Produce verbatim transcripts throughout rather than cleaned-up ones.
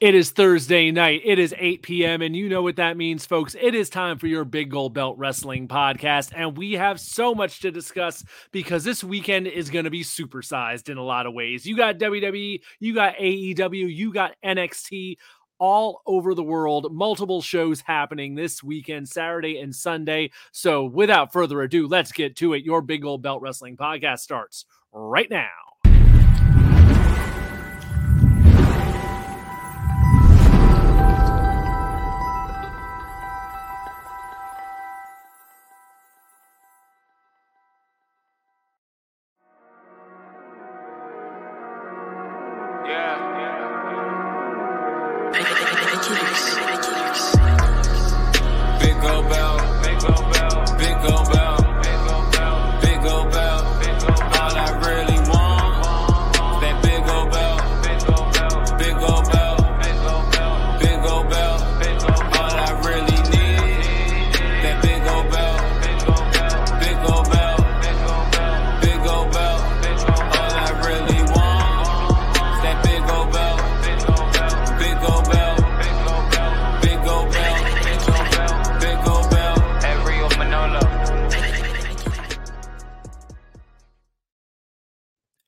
It is Thursday night. It is eight p.m. and you know what that means, folks. It is time for your Big Gold Belt Wrestling Podcast, and we have so much to discuss because this weekend is going to be supersized in a lot of ways. You got W W E, you got A E W, you got N X T. All over the world, multiple shows happening this weekend, Saturday and Sunday. So without further ado, let's get to it. Your Big Gold Belt Wrestling Podcast starts right now.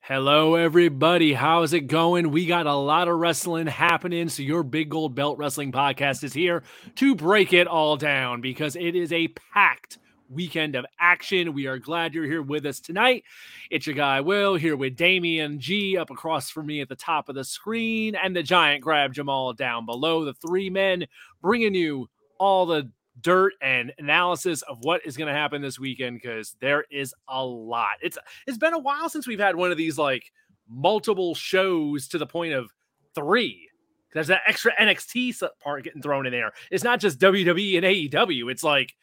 Hello, everybody. How's it going? We got a lot of wrestling happening, so your Big Gold Belt Wrestling Podcast is here to break it all down because it is a packed weekend of action. We are glad you're here with us tonight. It's your guy, Will, here with Damian G up across from me at the top of the screen, and the giant grab Jamal down below. The three men bringing you all the dirt and analysis of what is going to happen this weekend because there is a lot. It's it's been a while since we've had one of these like multiple shows to the point of three. There's that extra N X T part getting thrown in there. It's not just W W E and A E W. It's like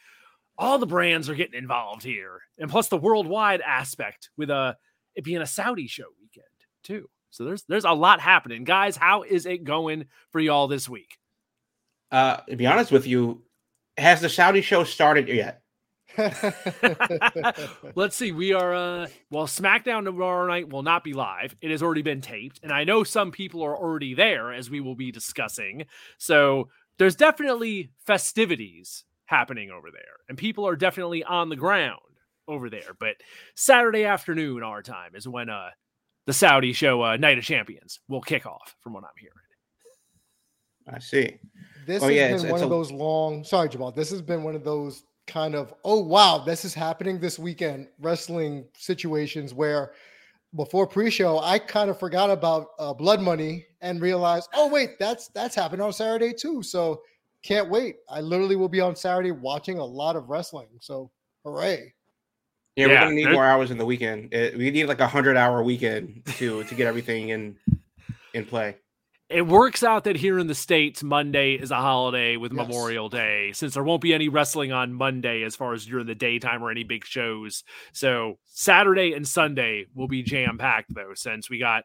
all the brands are getting involved here, and plus the worldwide aspect with a it being a Saudi show weekend too. So there's there's a lot happening, guys. How is it going for y'all this week? Uh, to be honest with you. Has the Saudi show started yet? Let's see. We are, uh, well, SmackDown tomorrow night will not be live. It has already been taped. And I know some people are already there, as we will be discussing. So there's definitely festivities happening over there. And people are definitely on the ground over there. But Saturday afternoon, our time, is when uh, the Saudi show, uh, Night of Champions, will kick off, from what I'm hearing. I see. This oh, has yeah, been it's, one it's a... of those long, sorry, Jamal, this has been one of those kind of, oh, wow, this is happening this weekend wrestling situations where before pre-show, I kind of forgot about uh, Blood Money and realized, oh, wait, that's, that's happened on Saturday too. So can't wait. I literally will be on Saturday watching a lot of wrestling. So hooray. Yeah, yeah. We're going to need more hours in the weekend. It, we need like a hundred hour weekend to, to get everything in, in play. It works out that here in the States, Monday is a holiday with yes. Memorial Day, since there won't be any wrestling on Monday as far as during the daytime or any big shows. So Saturday and Sunday will be jam-packed, though, since we got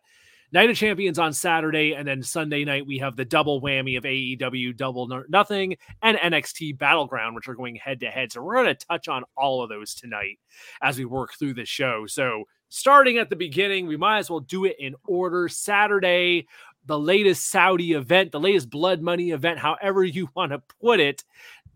Night of Champions on Saturday, and then Sunday night we have the double whammy of A E W, Double or Nothing, and N X T Battleground, which are going head-to-head. So we're going to touch on all of those tonight as we work through the show. So starting at the beginning, we might as well do it in order. Saturday, the latest Saudi event, the latest Blood Money event, however you want to put it,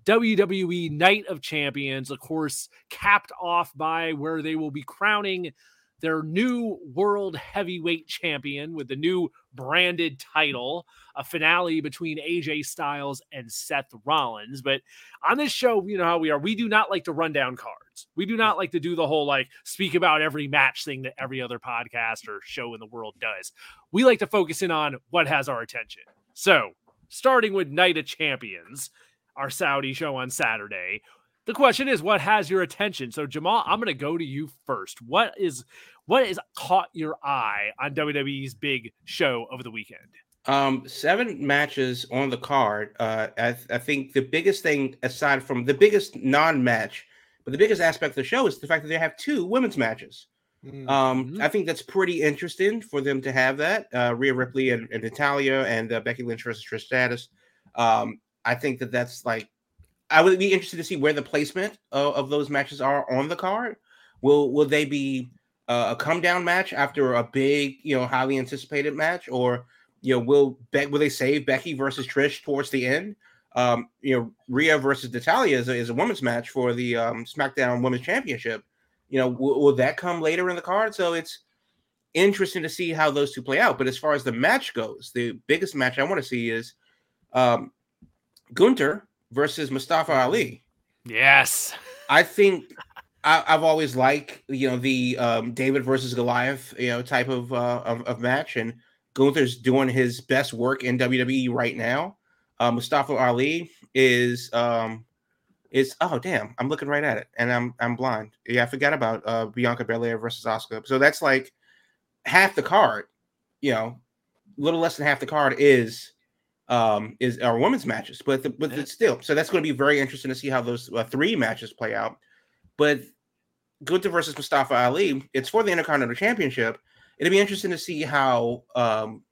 W W E Night of Champions, of course, capped off by where they will be crowning their new world heavyweight champion with the new branded title, a finale between A J Styles and Seth Rollins. But on this show, you know how we are. We do not like to run down cards. We do not like to do the whole, like, speak about every match thing that every other podcast or show in the world does. We like to focus in on what has our attention. So starting with Night of Champions, our Saudi show on Saturday, the question is, what has your attention? So, Jamal, I'm going to go to you first. What is what has caught your eye on W W E's big show over the weekend? Um, seven matches on the card. Uh, I, th- I think the biggest thing, aside from the biggest non-match, but the biggest aspect of the show is the fact that they have two women's matches. Mm-hmm. Um, I think that's pretty interesting for them to have that. Uh, Rhea Ripley and, and Natalya and uh, Becky Lynch versus Trish Stratus. Um, I think that that's like, I would be interested to see where the placement of, of those matches are on the card. Will will they be uh, a come down match after a big, you know, highly anticipated match, or you know, will be- will they save Becky versus Trish towards the end? Um, you know, Rhea versus Natalya is a, is a women's match for the um, SmackDown Women's Championship. You know, w- will that come later in the card? So it's interesting to see how those two play out. But as far as the match goes, the biggest match I want to see is um, Gunther versus Mustafa Ali. Yes. I think I, I've always liked, you know, the um, David versus Goliath, you know, type of, uh, of, of match. And Gunther's doing his best work in W W E right now. Uh, Mustafa Ali is um, is oh damn, I'm looking right at it and I'm I'm blind. Yeah, I forgot about uh, Bianca Belair versus Asuka. So that's like half the card, you know, a little less than half the card is um, is our women's matches, but the, but it's still so that's going to be very interesting to see how those uh, three matches play out. But Gunther versus Mustafa Ali, it's for the Intercontinental Championship. It'll be interesting to see how um,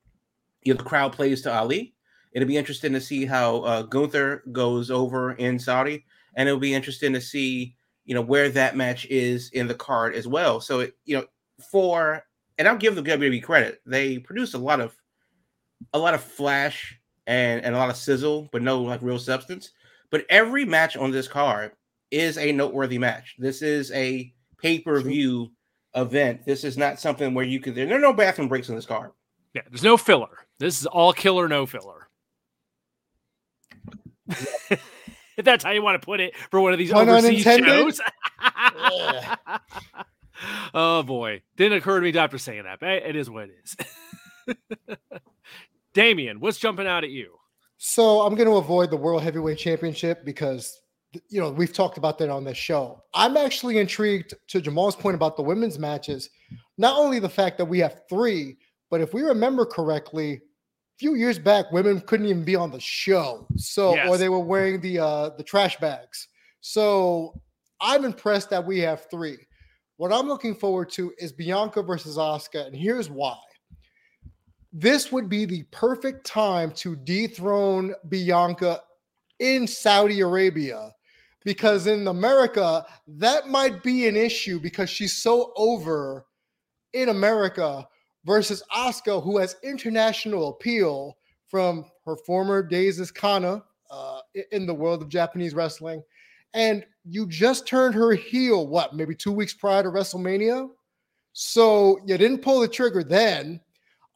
you know, the crowd plays to Ali. It'll be interesting to see how uh, Gunther goes over in Saudi, and it'll be interesting to see, you know, where that match is in the card as well. So, it, you know, for and I'll give the W W E credit; they produce a lot of a lot of flash and, and a lot of sizzle, but no like real substance. But every match on this card is a noteworthy match. This is a pay-per-view sure. event. This is not something where you can. There are no bathroom breaks on this card. Yeah, there's no filler. This is all killer, no filler. If that's how you want to put it for one of these Pun overseas shows. Yeah. Oh boy. Didn't occur to me after saying that, but it is what it is. Damian, what's jumping out at you? So I'm going to avoid the World Heavyweight Championship because, you know, we've talked about that on this show. I'm actually intrigued to Jamal's point about the women's matches. Not only the fact that we have three, but if we remember correctly, few years back, women couldn't even be on the show. So, yes. Or they were wearing the uh, the trash bags. So I'm impressed that we have three. What I'm looking forward to is Bianca versus Asuka. And here's why. This would be the perfect time to dethrone Bianca in Saudi Arabia, because in America, that might be an issue because she's so over in America, versus Asuka, who has international appeal from her former days as Kana uh, in the world of Japanese wrestling. And you just turned her heel, what, maybe two weeks prior to WrestleMania? So you didn't pull the trigger then.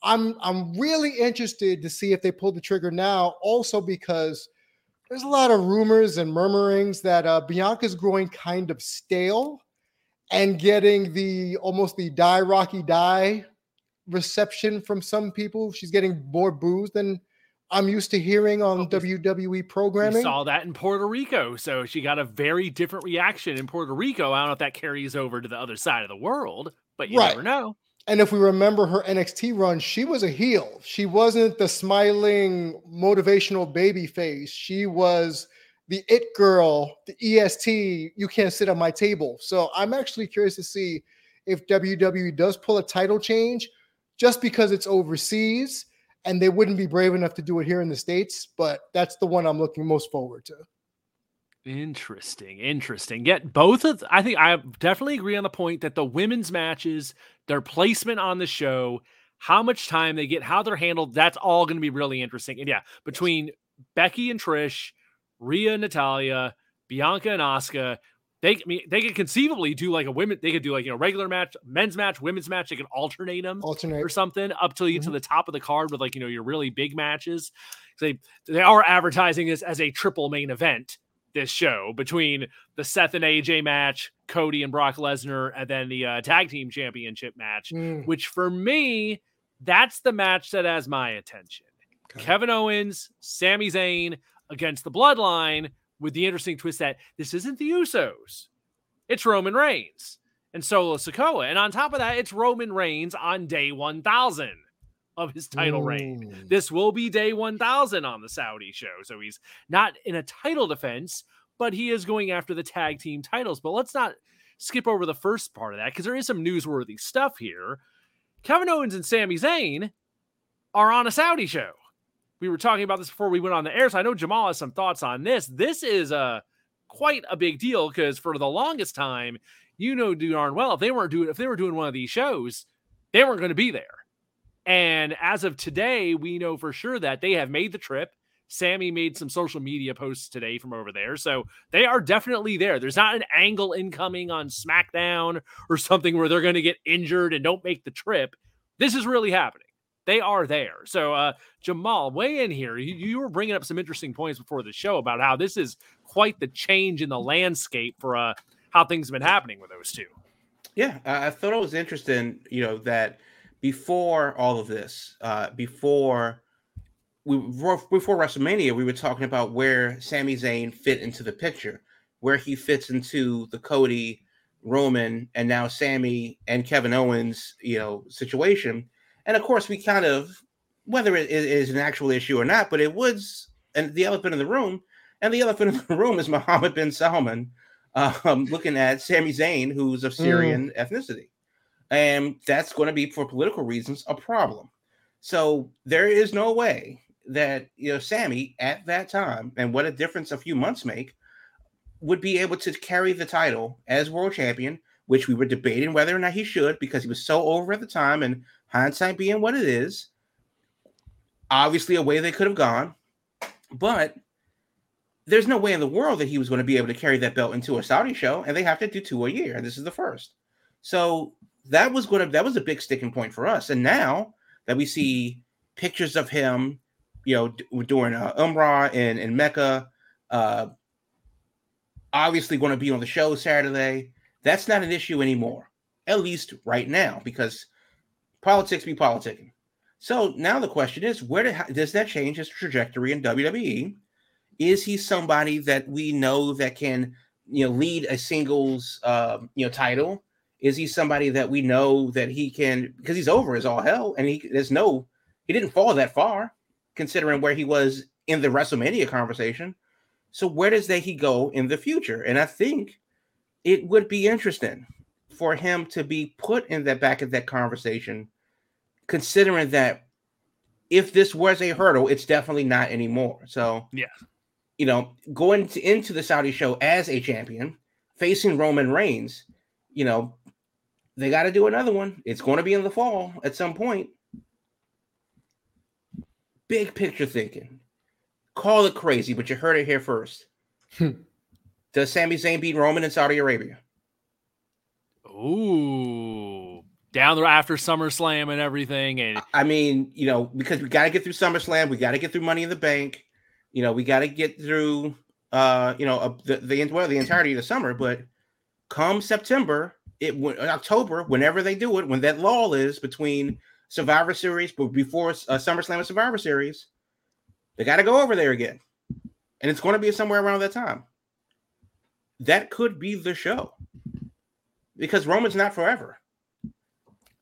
I'm I'm really interested to see if they pull the trigger now, also because there's a lot of rumors and murmurings that uh, Bianca's growing kind of stale and getting the almost the die Rocky die reception from some people. She's getting more boos than I'm used to hearing on oh, W W E programming. We saw that in Puerto Rico. So she got a very different reaction in Puerto Rico. I don't know if that carries over to the other side of the world, but you right. never know. And if we remember her N X T run, she was a heel. She wasn't the smiling motivational baby face. She was the it girl, the E S T, you can't sit at my table. So I'm actually curious to see if W W E does pull a title change, just because it's overseas and they wouldn't be brave enough to do it here in the States. But that's the one I'm looking most forward to. Interesting. Interesting. Yet both of, I think I definitely agree on the point that the women's matches, their placement on the show, how much time they get, how they're handled, that's all going to be really interesting. And yeah, between yes. Becky and Trish, Rhea and Natalya, Bianca and Asuka, They I mean, they could conceivably do like a women. They could do like, you know, regular match, men's match, women's match. They could alternate them alternate. or something up till you mm-hmm. to the top of the card with like, you know, your really big matches. They they are advertising this as a triple main event, this show, between the Seth and A J match, Cody and Brock Lesnar, and then the uh, tag team championship match, mm. which for me, that's the match that has my attention. Okay. Kevin Owens, Sami Zayn against the Bloodline, with the interesting twist that this isn't the Usos. It's Roman Reigns and Solo Sokoa. And on top of that, it's Roman Reigns on day one thousand of his title mm. reign. This will be day one thousand on the Saudi show. So he's not in a title defense, but he is going after the tag team titles. But let's not skip over the first part of that, because there is some newsworthy stuff here. Kevin Owens and Sami Zayn are on a Saudi show. We were talking about this before we went on the air, so I know Jamal has some thoughts on this. This is a quite a big deal, because for the longest time, you know darn well, if they weren't doing if they were doing one of these shows, they weren't going to be there. And as of today, we know for sure that they have made the trip. Sami made some social media posts today from over there. So they are definitely there. There's not an angle incoming on SmackDown or something where they're going to get injured and don't make the trip. This is really happening. They are there. So uh, Jamal, weigh in here. You, you were bringing up some interesting points before the show about how this is quite the change in the landscape for uh, how things have been happening with those two. Yeah, I thought it was interesting, you know, that before all of this, uh, before... We, before WrestleMania, we were talking about where Sami Zayn fit into the picture, where he fits into the Cody, Roman, and now Sami and Kevin Owens, you know, situation. And of course, we kind of, whether it is an actual issue or not, but it was, and the elephant in the room, and the elephant in the room is Mohammed bin Salman, um, looking at Sami Zayn, who's of Syrian mm. ethnicity. And that's going to be, for political reasons, a problem. So there is no way that, you know, Sami at that time, and what a difference a few months make, would be able to carry the title as world champion, which we were debating whether or not he should, because he was so over at the time, and hindsight being what it is, obviously a way they could have gone, but there's no way in the world that he was going to be able to carry that belt into a Saudi show, and they have to do two a year, and this is the first. So that was going to, that was a big sticking point for us, and now that we see pictures of him, you know, d- during uh, Umrah in, in Mecca, uh, obviously going to be on the show Saturday. That's not an issue anymore, at least right now, because politics be politicking. So now the question is, where did, how, does that change his trajectory in W W E? Is he somebody that we know that can, you know, lead a singles, uh, you know, title? Is he somebody that we know that he can, because he's over as all hell, and he there's no, he didn't fall that far, considering where he was in the WrestleMania conversation. So where does that he go in the future? And I think it would be interesting for him to be put in the back of that conversation, considering that if this was a hurdle, it's definitely not anymore. So yeah, you know, going to, into the Saudi show as a champion, facing Roman Reigns, you know, they got to do another one. It's going to be in the fall at some point. Big picture thinking. Call it crazy, but you heard it here first. Hmm. Does Sami Zayn beat Roman in Saudi Arabia? Ooh. Down there after SummerSlam and everything. And I mean, you know, because we got to get through SummerSlam. We got to get through Money in the Bank. You know, we got to get through, uh, you know, uh, the, the, well, the entirety of the summer. But come September... It October, whenever they do it, when that lull is between Survivor Series, but before uh, SummerSlam and Survivor Series, they got to go over there again, and it's going to be somewhere around that time. That could be the show, because Roman's not forever,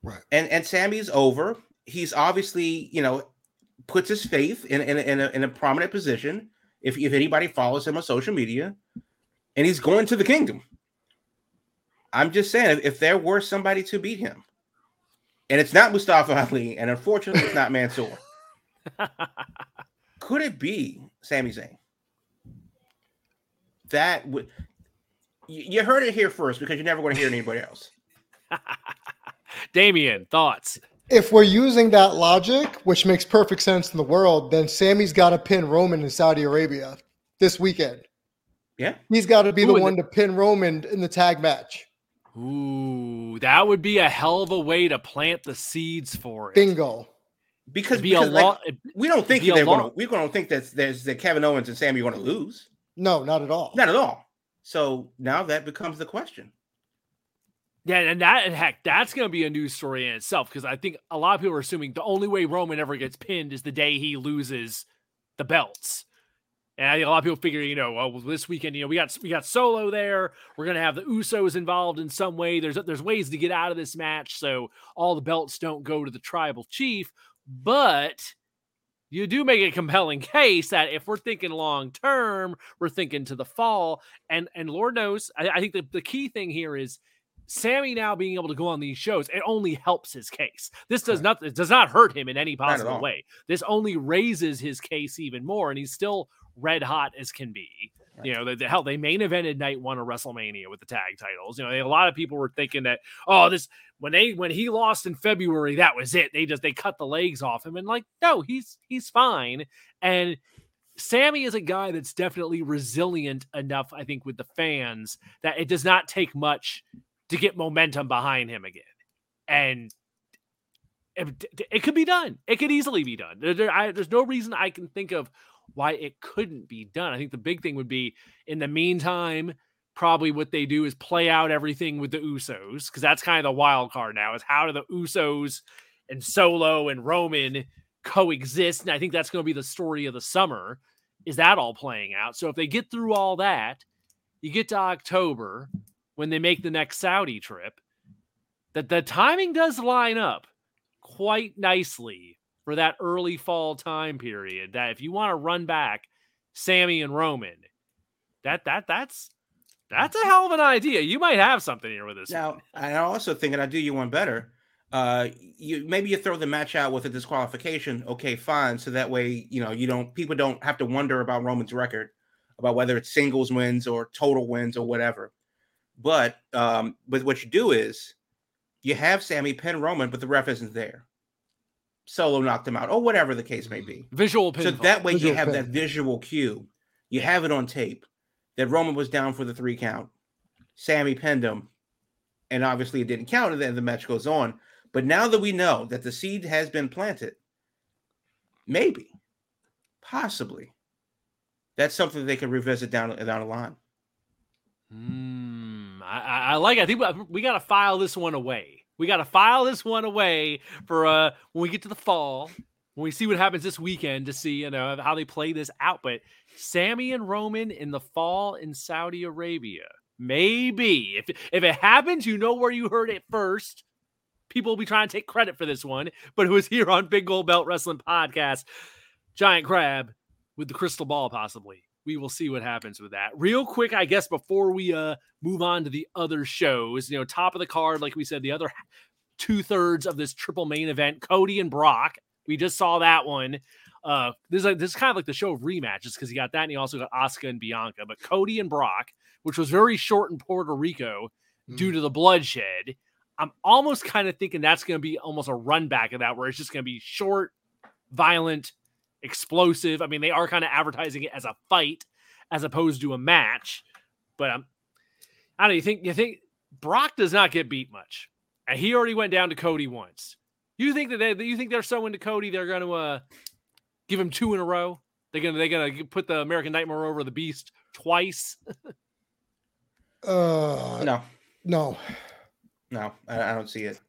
right? And and Sami's over. He's obviously, you know, puts his faith in in in a, in a prominent position. If if anybody follows him on social media, and he's going to the kingdom. I'm just saying, if there were somebody to beat him, and it's not Mustafa Ali, and unfortunately it's not Mansoor, could it be Sami Zayn? That would, you heard it here first, because you're never going to hear anybody else. Damien, thoughts? If we're using that logic, which makes perfect sense in the world, then Sami's got to pin Roman in Saudi Arabia this weekend. Yeah, he's got to be Ooh, the one to pin Roman in the tag match. Ooh, that would be a hell of a way to plant the seeds for it. Bingo. Because, be because a lo- like, we don't think they're going to we don't think that there's that Kevin Owens and Sami are going to lose. No, not at all. Not at all. So now that becomes the question. Yeah, and that and heck, that's going to be a news story in itself, because I think a lot of people are assuming the only way Roman ever gets pinned is the day he loses the belts. And a lot of people figure, you know, well, this weekend, you know, we got we got Solo there. We're going to have the Usos involved in some way. There's there's ways to get out of this match so all the belts don't go to the tribal chief. But you do make a compelling case that if we're thinking long term, we're thinking to the fall. And and Lord knows, I, I think the, the key thing here is Sami now being able to go on these shows, it only helps his case. This does not it does not hurt him in any possible way. This only raises his case even more, and he's still red hot as can be. Right. You know, the, the hell, they main evented night one of WrestleMania with the tag titles. You know, they, a lot of people were thinking that, oh, this when they when he lost in February, that was it. They just they cut the legs off him, and like, no, he's he's fine. And Sami is a guy that's definitely resilient enough, I think, with the fans that it does not take much to get momentum behind him again. And it, it could be done. It could easily be done. There, I, there's no reason I can think of why it couldn't be done. I think the big thing would be, in the meantime, probably what they do is play out everything with the Usos, because that's kind of the wild card now, is how do the Usos and Solo and Roman coexist? And I think that's going to be the story of the summer, is that all playing out. So if they get through all that, you get to October when they make the next Saudi trip, that the timing does line up quite nicely for that early fall time period, that if you want to run back Sami and Roman, that that that's that's a hell of an idea. You might have something here with this now one. I also think, and I do you one better, Uh, you maybe you throw the match out with a disqualification. Okay, fine. So that way, you know, you don't people don't have to wonder about Roman's record, about whether it's singles wins or total wins or whatever. But um, but what you do is you have Sami pin Roman, but the ref isn't there. Solo knocked him out, or whatever the case may be. Visual pin. So that way visual you have pin. That visual cue. You have it on tape that Roman was down for the three count. Sami pinned him, and obviously it didn't count, and then the match goes on. But now that we know that the seed has been planted, maybe, possibly, that's something they can revisit down, down the line. Mm, I, I like it. I think we, we got to file this one away. We got to file this one away for uh, when we get to the fall, when we see what happens this weekend, to see, you know, how they play this out. But Sami and Roman in the fall in Saudi Arabia, maybe. If, if it happens, you know where you heard it first. People will be trying to take credit for this one, but it was here on Big Gold Belt Wrestling Podcast. Giant crab with the crystal ball, possibly. We will see what happens with that. Real quick, I guess, before we uh, move on to the other shows, you know, top of the card, like we said, the other two-thirds of this triple main event, Cody and Brock. We just saw that one. Uh, this, is like, this is kind of like the show of rematches, because he got that, and he also got Asuka and Bianca. But Cody and Brock, which was very short in Puerto Rico mm. due to the bloodshed, I'm almost kind of thinking that's going to be almost a run back of that, where it's just going to be short, violent, explosive. I mean, they are kind of advertising it as a fight as opposed to a match. But um, I don't know, you think you think Brock does not get beat much, and he already went down to Cody once. You think that they, you think they're so into Cody they're going to uh, give him two in a row? They're gonna they're gonna put the American Nightmare over the Beast twice. uh, no, no. No, I, I don't see it.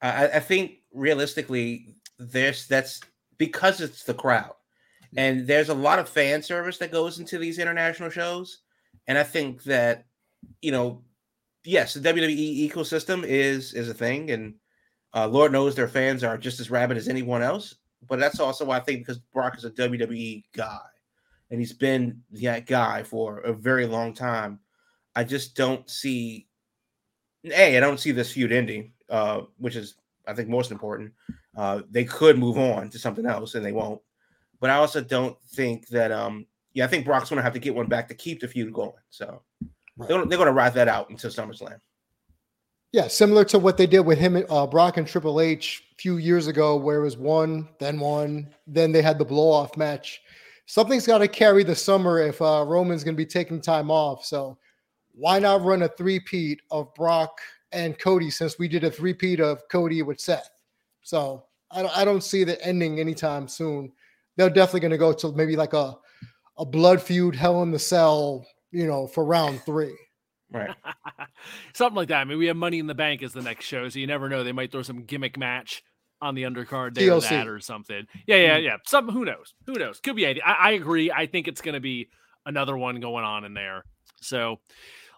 I, I think realistically, there's that's because it's the crowd, and there's a lot of fan service that goes into these international shows. And I think that, you know, yes, the W W E ecosystem is is a thing, and uh, Lord knows their fans are just as rabid as anyone else. But that's also why I think, because Brock is a W W E guy, and he's been that guy for a very long time. I just don't see. A, I don't see this feud ending, uh, which is, I think, most important. Uh, they could move on to something else, and they won't. But I also don't think that um, – yeah, I think Brock's going to have to get one back to keep the feud going. So right. they're, they're going to ride that out until SummerSlam. Yeah, similar to what they did with him, uh, Brock and Triple H a few years ago, where it was one, then one, then they had the blow-off match. Something's got to carry the summer if uh, Roman's going to be taking time off, so – why not run a three-peat of Brock and Cody, since we did a three-peat of Cody with Seth? So I don't, I don't see the ending anytime soon. They're definitely going to go to maybe like a, a blood feud, Hell in the Cell, you know, for round three. Right. Something like that. I mean, we have Money in the Bank as the next show, so you never know. They might throw some gimmick match on the undercard there, or that or something. Yeah, yeah, yeah. Some, who knows? Who knows? Could be anything. I, I agree. I think it's going to be another one going on in there. So...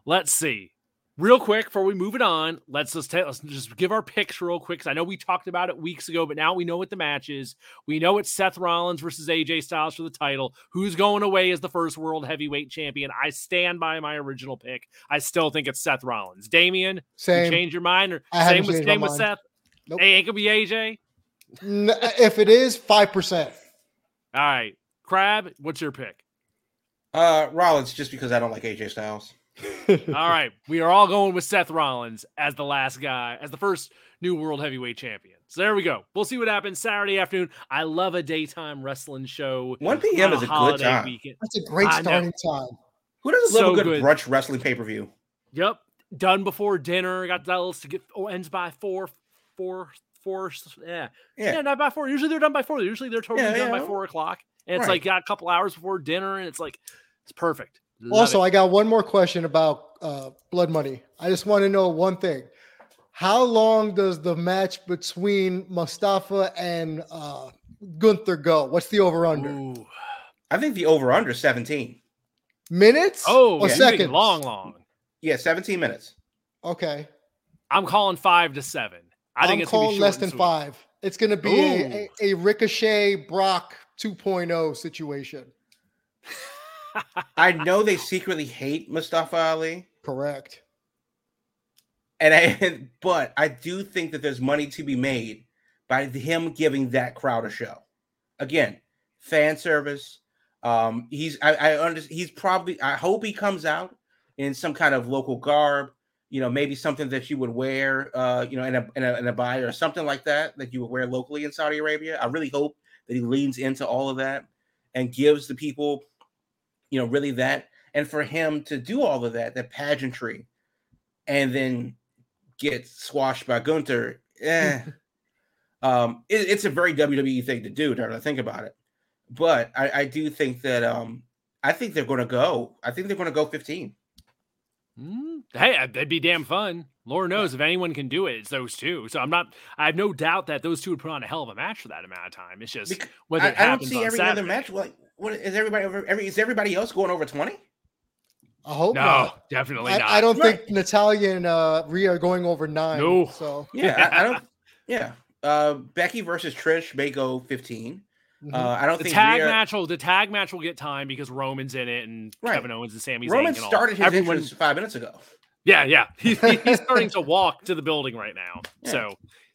let's see. Real quick, before we move it on, let's just, t- let's just give our picks real quick, because I know we talked about it weeks ago, but now we know what the match is. We know it's Seth Rollins versus A J Styles for the title. Who's going away as the first world heavyweight champion? I stand by my original pick. I still think it's Seth Rollins. Damien, same. You change your mind? Or I same with, same with mind. Seth? Nope. Hey, it could be A J? No, if it is, five percent. All right. Crab, what's your pick? Uh, Rollins, just because I don't like A J Styles. All right, we are all going with Seth Rollins as the last guy, as the first new world heavyweight champion. So there we go. We'll see what happens Saturday afternoon. I love a daytime wrestling show. one p.m. is a good time. Weekend. That's a great starting time. Who doesn't love so a good, good brunch wrestling pay-per-view? Yep. Done before dinner. Got that list to get oh, ends by four, four, four. Yeah. Yeah. Yeah, not by four. Usually they're done by four. Usually they're totally yeah, done yeah. by four o'clock. And it's right. like got a couple hours before dinner, and it's like, it's perfect. Love also, it. I got one more question about uh, Blood Money. I just want to know one thing. How long does the match between Mustafa and uh, Gunther go? What's the over-under? Ooh. I think the over-under is seventeen. Minutes? Oh, or yeah. seconds? Long, long. Yeah, seventeen minutes. Okay. I'm calling five to seven. I I'm think it's going to be short less than sweet. Five. It's going to be a, a, a Ricochet Brock two point oh situation. I know they secretly hate Mustafa Ali. Correct. And I, but I do think that there's money to be made by him giving that crowd a show. Again, fan service. Um, he's I, I under, he's probably I hope he comes out in some kind of local garb. You know, maybe something that you would wear. Uh, you know, in a in a, in a buy or something like that that you would wear locally in Saudi Arabia. I really hope that he leans into all of that and gives the people. You know, really that, and for him to do all of that, that pageantry, and then get squashed by Gunther, eh. um, it, it's a very W W E thing to do, now that I think about it. But I, I do think that um, I think they're going to go. I think they're going to go fifteen. Mm, hey, that'd be damn fun. Lord knows yeah. if anyone can do it, it's those two. So I'm not. I have no doubt that those two would put on a hell of a match for that amount of time. It's just because whether it I, happens I don't see on every Saturday. Other match. Like, What is everybody over? Every is everybody else going over twenty? I hope no, not. definitely I, not. I don't right. think Natalya and uh, Rhea are going over nine. No, so yeah, I, I don't. Yeah, uh, Becky versus Trish may go fifteen. Mm-hmm. Uh, I don't the think tag Rhea... match will the tag match will get time because Roman's in it and right. Kevin Owens and Sami Zayn. Roman started his Everyone... entrance five minutes ago. Yeah, yeah, he, he's starting to walk to the building right now, yeah. so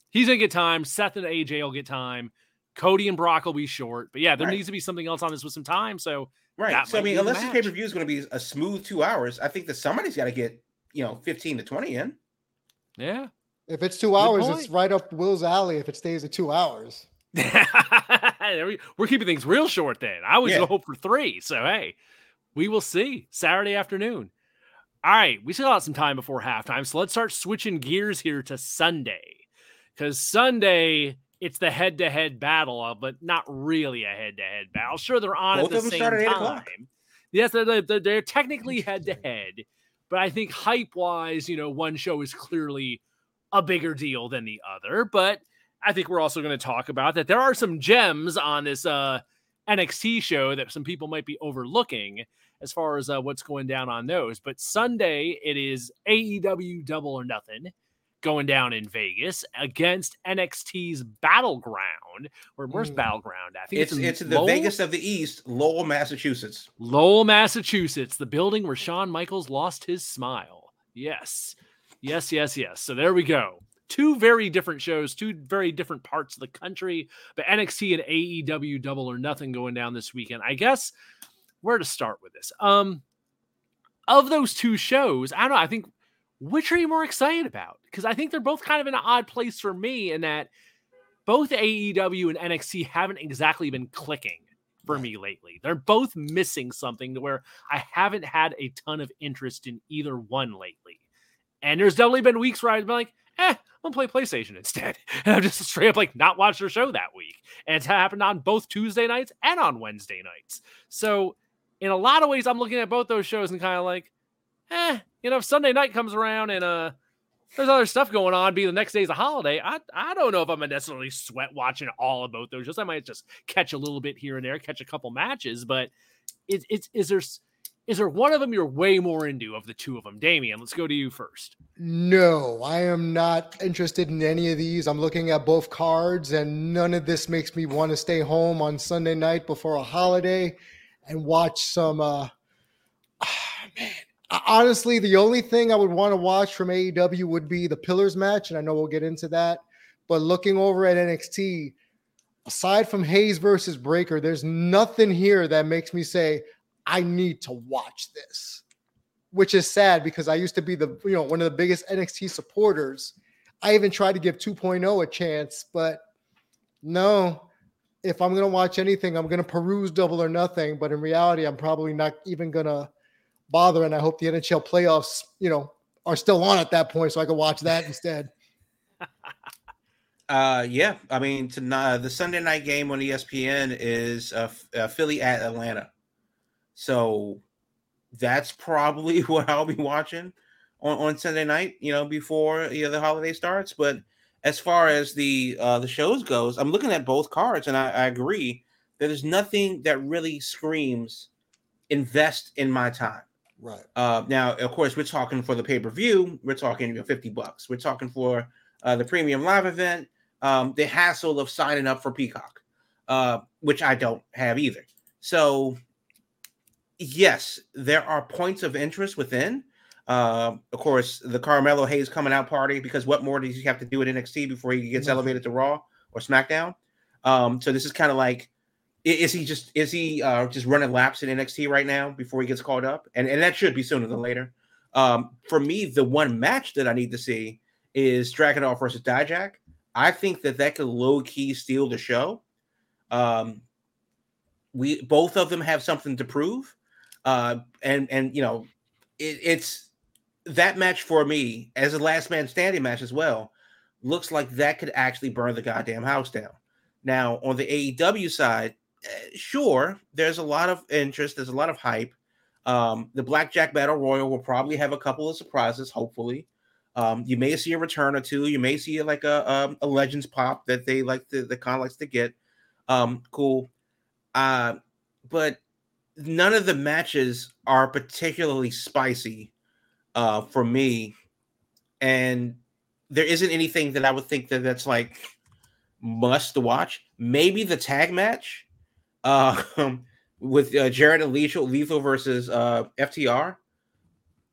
he's gonna get time. Seth and A J will get time. Cody and Brock will be short, but yeah, there right. needs to be something else on this with some time. So right. So I mean, unless this pay-per-view is going to be a smooth two hours, I think that somebody's got to get, you know, fifteen to twenty in. Yeah. If it's two Good hours, point. It's right up Will's alley. If it stays at two hours. We're keeping things real short then. I was yeah. hoping for three. So, hey, we will see Saturday afternoon. All right. We still got some time before halftime. So let's start switching gears here to Sunday, because Sunday it's the head-to-head battle, but not really a head-to-head battle. Sure, they're on Both at the of them same time. Yes, they're, they're, they're technically head-to-head, but I think hype-wise, you know, one show is clearly a bigger deal than the other. But I think we're also going to talk about that there are some gems on this uh, N X T show that some people might be overlooking as far as uh, what's going down on those. But Sunday, it is A E W Double or Nothing, going down in Vegas against N X T's Battleground, or where's mm. Battleground? I think it's it's, it's Lowell, the Vegas of the East, Lowell, Massachusetts. Lowell, Massachusetts, the building where Shawn Michaels lost his smile. Yes, yes, yes, yes. So there we go. Two very different shows, two very different parts of the country, but N X T and A E W Double or Nothing going down this weekend. I guess where to start with this? Um, of those two shows, I don't know. I think. Which are you more excited about? Because I think they're both kind of in an odd place for me in that both A E W and N X T haven't exactly been clicking for me lately. They're both missing something to where I haven't had a ton of interest in either one lately. And there's definitely been weeks where I've been like, eh, I'm going to play PlayStation instead. And I've just straight up like not watched their show that week. And it's happened on both Tuesday nights and on Wednesday nights. So in a lot of ways, I'm looking at both those shows and kind of like, eh, you know, if Sunday night comes around and uh, there's other stuff going on, be the next day's a holiday, I I don't know if I'm going to necessarily sweat watching all of both those shows. I might just catch a little bit here and there, catch a couple matches, but it, it's is there is there one of them you're way more into of the two of them? Damian, let's go to you first. No, I am not interested in any of these. I'm looking at both cards, and none of this makes me want to stay home on Sunday night before a holiday and watch some, uh, oh, man. Honestly, the only thing I would want to watch from A E W would be the Pillars match, and I know we'll get into that. But looking over at N X T, aside from Hayes versus Breaker, there's nothing here that makes me say, I need to watch this, which is sad because I used to be the you know one of the biggest N X T supporters. I even tried to give two point oh a chance, but no. If I'm going to watch anything, I'm going to peruse Double or Nothing. But in reality, I'm probably not even going to bother. And I hope the N H L playoffs, you know, are still on at that point so I can watch that instead. Uh, yeah. I mean, tonight, the Sunday night game on E S P N is uh, uh, Philly at Atlanta. So that's probably what I'll be watching on, on Sunday night, you know, before you know, the holiday starts. But as far as the uh, the shows goes, I'm looking at both cards, and I, I agree that there's nothing that really screams invest in my time. Right. Uh, now, of course, we're talking for the pay-per-view. We're talking you know, fifty bucks. We're talking for uh, the premium live event, um, the hassle of signing up for Peacock, uh, which I don't have either. So, yes, there are points of interest within. Uh, of course, the Carmelo Hayes coming out party, because what more does he have to do at N X T before he gets elevated to Raw or SmackDown? Um, so this is kind of like, is he just is he uh, just running laps in N X T right now before he gets called up? And and that should be sooner than later. Um, for me, the one match that I need to see is Dragunov versus Dijak. I think that that could low key steal the show. Um, we both of them have something to prove, uh, and and you know it, it's. That match for me, as a last man standing match as well, looks like that could actually burn the goddamn house down. Now, on the A E W side, sure, there's a lot of interest. There's a lot of hype. Um, the Blackjack Battle Royal will probably have a couple of surprises, hopefully. Um, you may see a return or two. You may see like a, um, a Legends pop that they like to, the con likes to get. Um, cool. Uh, but none of the matches are particularly spicy Uh, for me, and there isn't anything that I would think that that's like must watch. Maybe the tag match uh, with uh, Jarrett and Lethal, Lethal versus uh, F T R.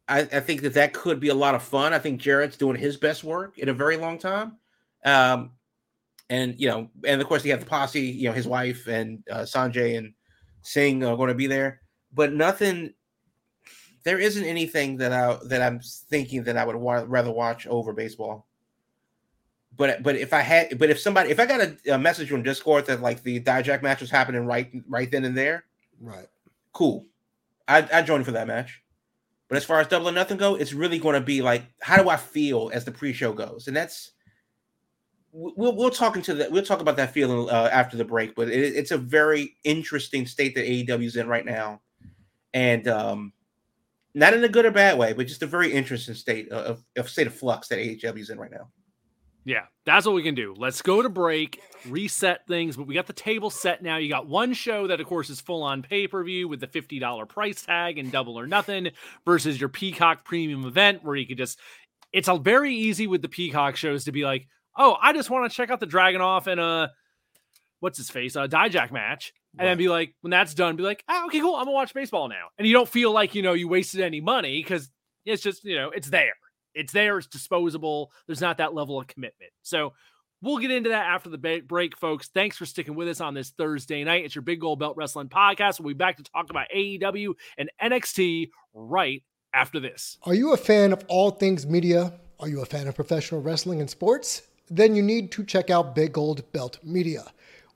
I, I think that that could be a lot of fun. I think Jarrett's doing his best work in a very long time, um, and you know, and of course you have the posse, you know, his wife and uh, Sanjay and Singh are going to be there, but nothing. There isn't anything that I that I'm thinking that I would wa- rather watch over baseball. But but if I had but if somebody if I got a, a message on Discord that like the Dijak match was happening right right then and there, right? Cool, I I joined for that match. But as far as Double or Nothing go, it's really going to be like how do I feel as the pre-show goes, and that's we'll we'll talk into that we'll talk about that feeling uh, after the break. But it, it's a very interesting state that A E W's in right now, and um. Not in a good or bad way, but just a very interesting state of, of state of flux that A E W's in right now. Yeah, that's what we can do. Let's go to break, reset things. But we got the table set now. You got one show that, of course, is full-on pay-per-view with the fifty dollars price tag and Double or Nothing versus your Peacock premium event where you could just – it's a very easy with the Peacock shows to be like, oh, I just want to check out the Dragunov and a – what's his face? A Dijak match. And then be like, when that's done, be like, oh, okay, cool. I'm going to watch baseball now. And you don't feel like, you know, you wasted any money because it's just, you know, it's there. It's there. It's disposable. There's not that level of commitment. So we'll get into that after the break, folks. Thanks for sticking with us on this Thursday night. It's your Big Gold Belt Wrestling Podcast. We'll be back to talk about A E W and N X T right after this. Are you a fan of all things media? Are you a fan of professional wrestling and sports? Then you need to check out Big Gold Belt Media.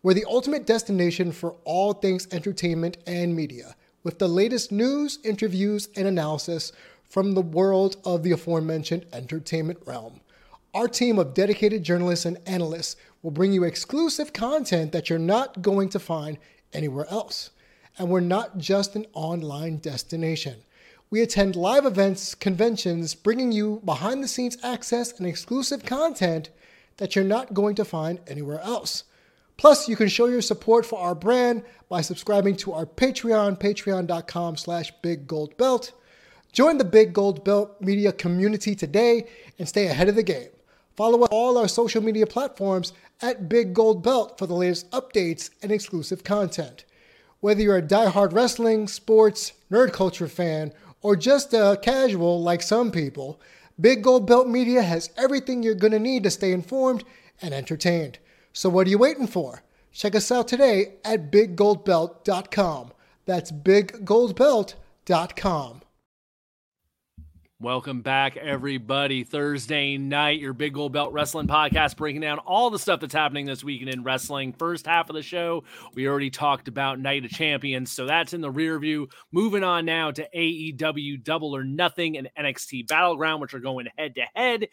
We're the ultimate destination for all things entertainment and media, with the latest news, interviews, and analysis from the world of the aforementioned entertainment realm. Our team of dedicated journalists and analysts will bring you exclusive content that you're not going to find anywhere else. And we're not just an online destination. We attend live events, conventions, bringing you behind-the-scenes access and exclusive content that you're not going to find anywhere else. Plus, you can show your support for our brand by subscribing to our Patreon, patreon.com slash Big Gold Belt. Join the Big Gold Belt media community today and stay ahead of the game. Follow all our social media platforms at Big Gold Belt for the latest updates and exclusive content. Whether you're a diehard wrestling, sports, nerd culture fan, or just a casual like some people, Big Gold Belt Media has everything you're going to need to stay informed and entertained. So what are you waiting for? Check us out today at big gold belt dot com. That's big gold belt dot com. Welcome back, everybody. Thursday night, your Big Gold Belt Wrestling Podcast, breaking down all the stuff that's happening this weekend in wrestling. First half of the show, we already talked about Night of Champions, so that's in the rear view. Moving on now to A E W Double or Nothing and N X T Battleground, which are going head-to-head.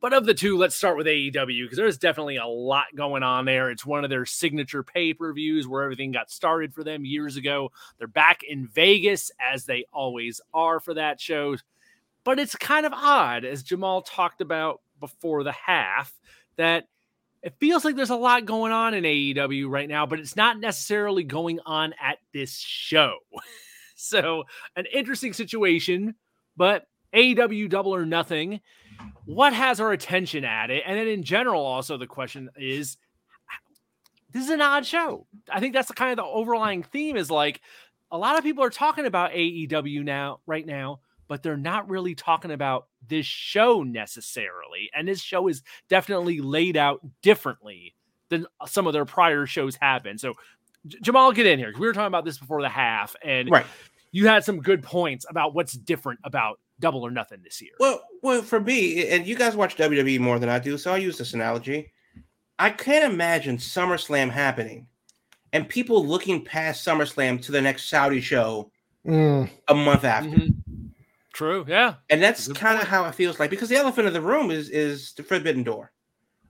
But of the two, let's start with A E W, because there's definitely a lot going on there. It's one of their signature pay-per-views where everything got started for them years ago. They're back in Vegas, as they always are for that show. But it's kind of odd, as Jamal talked about before the half, that it feels like there's a lot going on in A E W right now, but it's not necessarily going on at this show. So an interesting situation, but A E W Double or Nothing, what has our attention at it? And then in general, also the question is, this is an odd show. I think that's the kind of the overlying theme is like, a lot of people are talking about A E W now, right now, but they're not really talking about this show necessarily. And this show is definitely laid out differently than some of their prior shows have been. So J- Jamal, get in here, because we were talking about this before the half, and right. You had some good points about what's different about Double or Nothing this year. Well, well, for me, and you guys watch W W E more than I do, so I'll use this analogy. I can't imagine SummerSlam happening and people looking past SummerSlam to the next Saudi show mm. a month after. Mm-hmm. True, yeah. And that's kind of how it feels like, because the elephant in the room is is the Forbidden Door.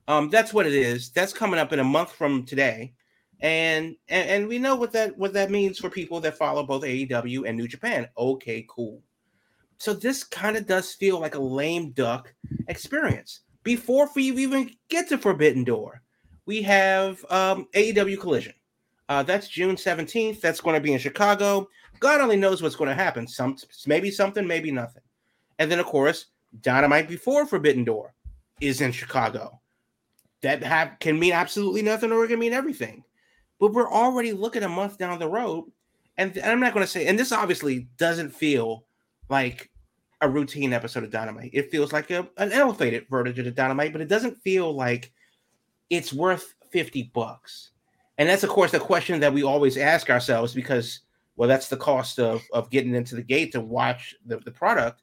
Um, that's what it is. That's coming up in a month from today. And, and and we know what that what that means for people that follow both A E W and New Japan. Okay, cool. So this kind of does feel like a lame duck experience. Before we even get to Forbidden Door, we have um, A E W Collision. Uh, that's June seventeenth. That's going to be in Chicago. God only knows what's going to happen. Some, maybe something, maybe nothing. And then, of course, Dynamite before Forbidden Door is in Chicago. That have, can mean absolutely nothing, or it can mean everything. But we're already looking a month down the road. And, and I'm not going to say, and this obviously doesn't feel like a routine episode of Dynamite. It feels like a, an elevated version of Dynamite, but it doesn't feel like it's worth fifty bucks. And that's, of course, the question that we always ask ourselves, because, well, that's the cost of, of getting into the gate to watch the, the product.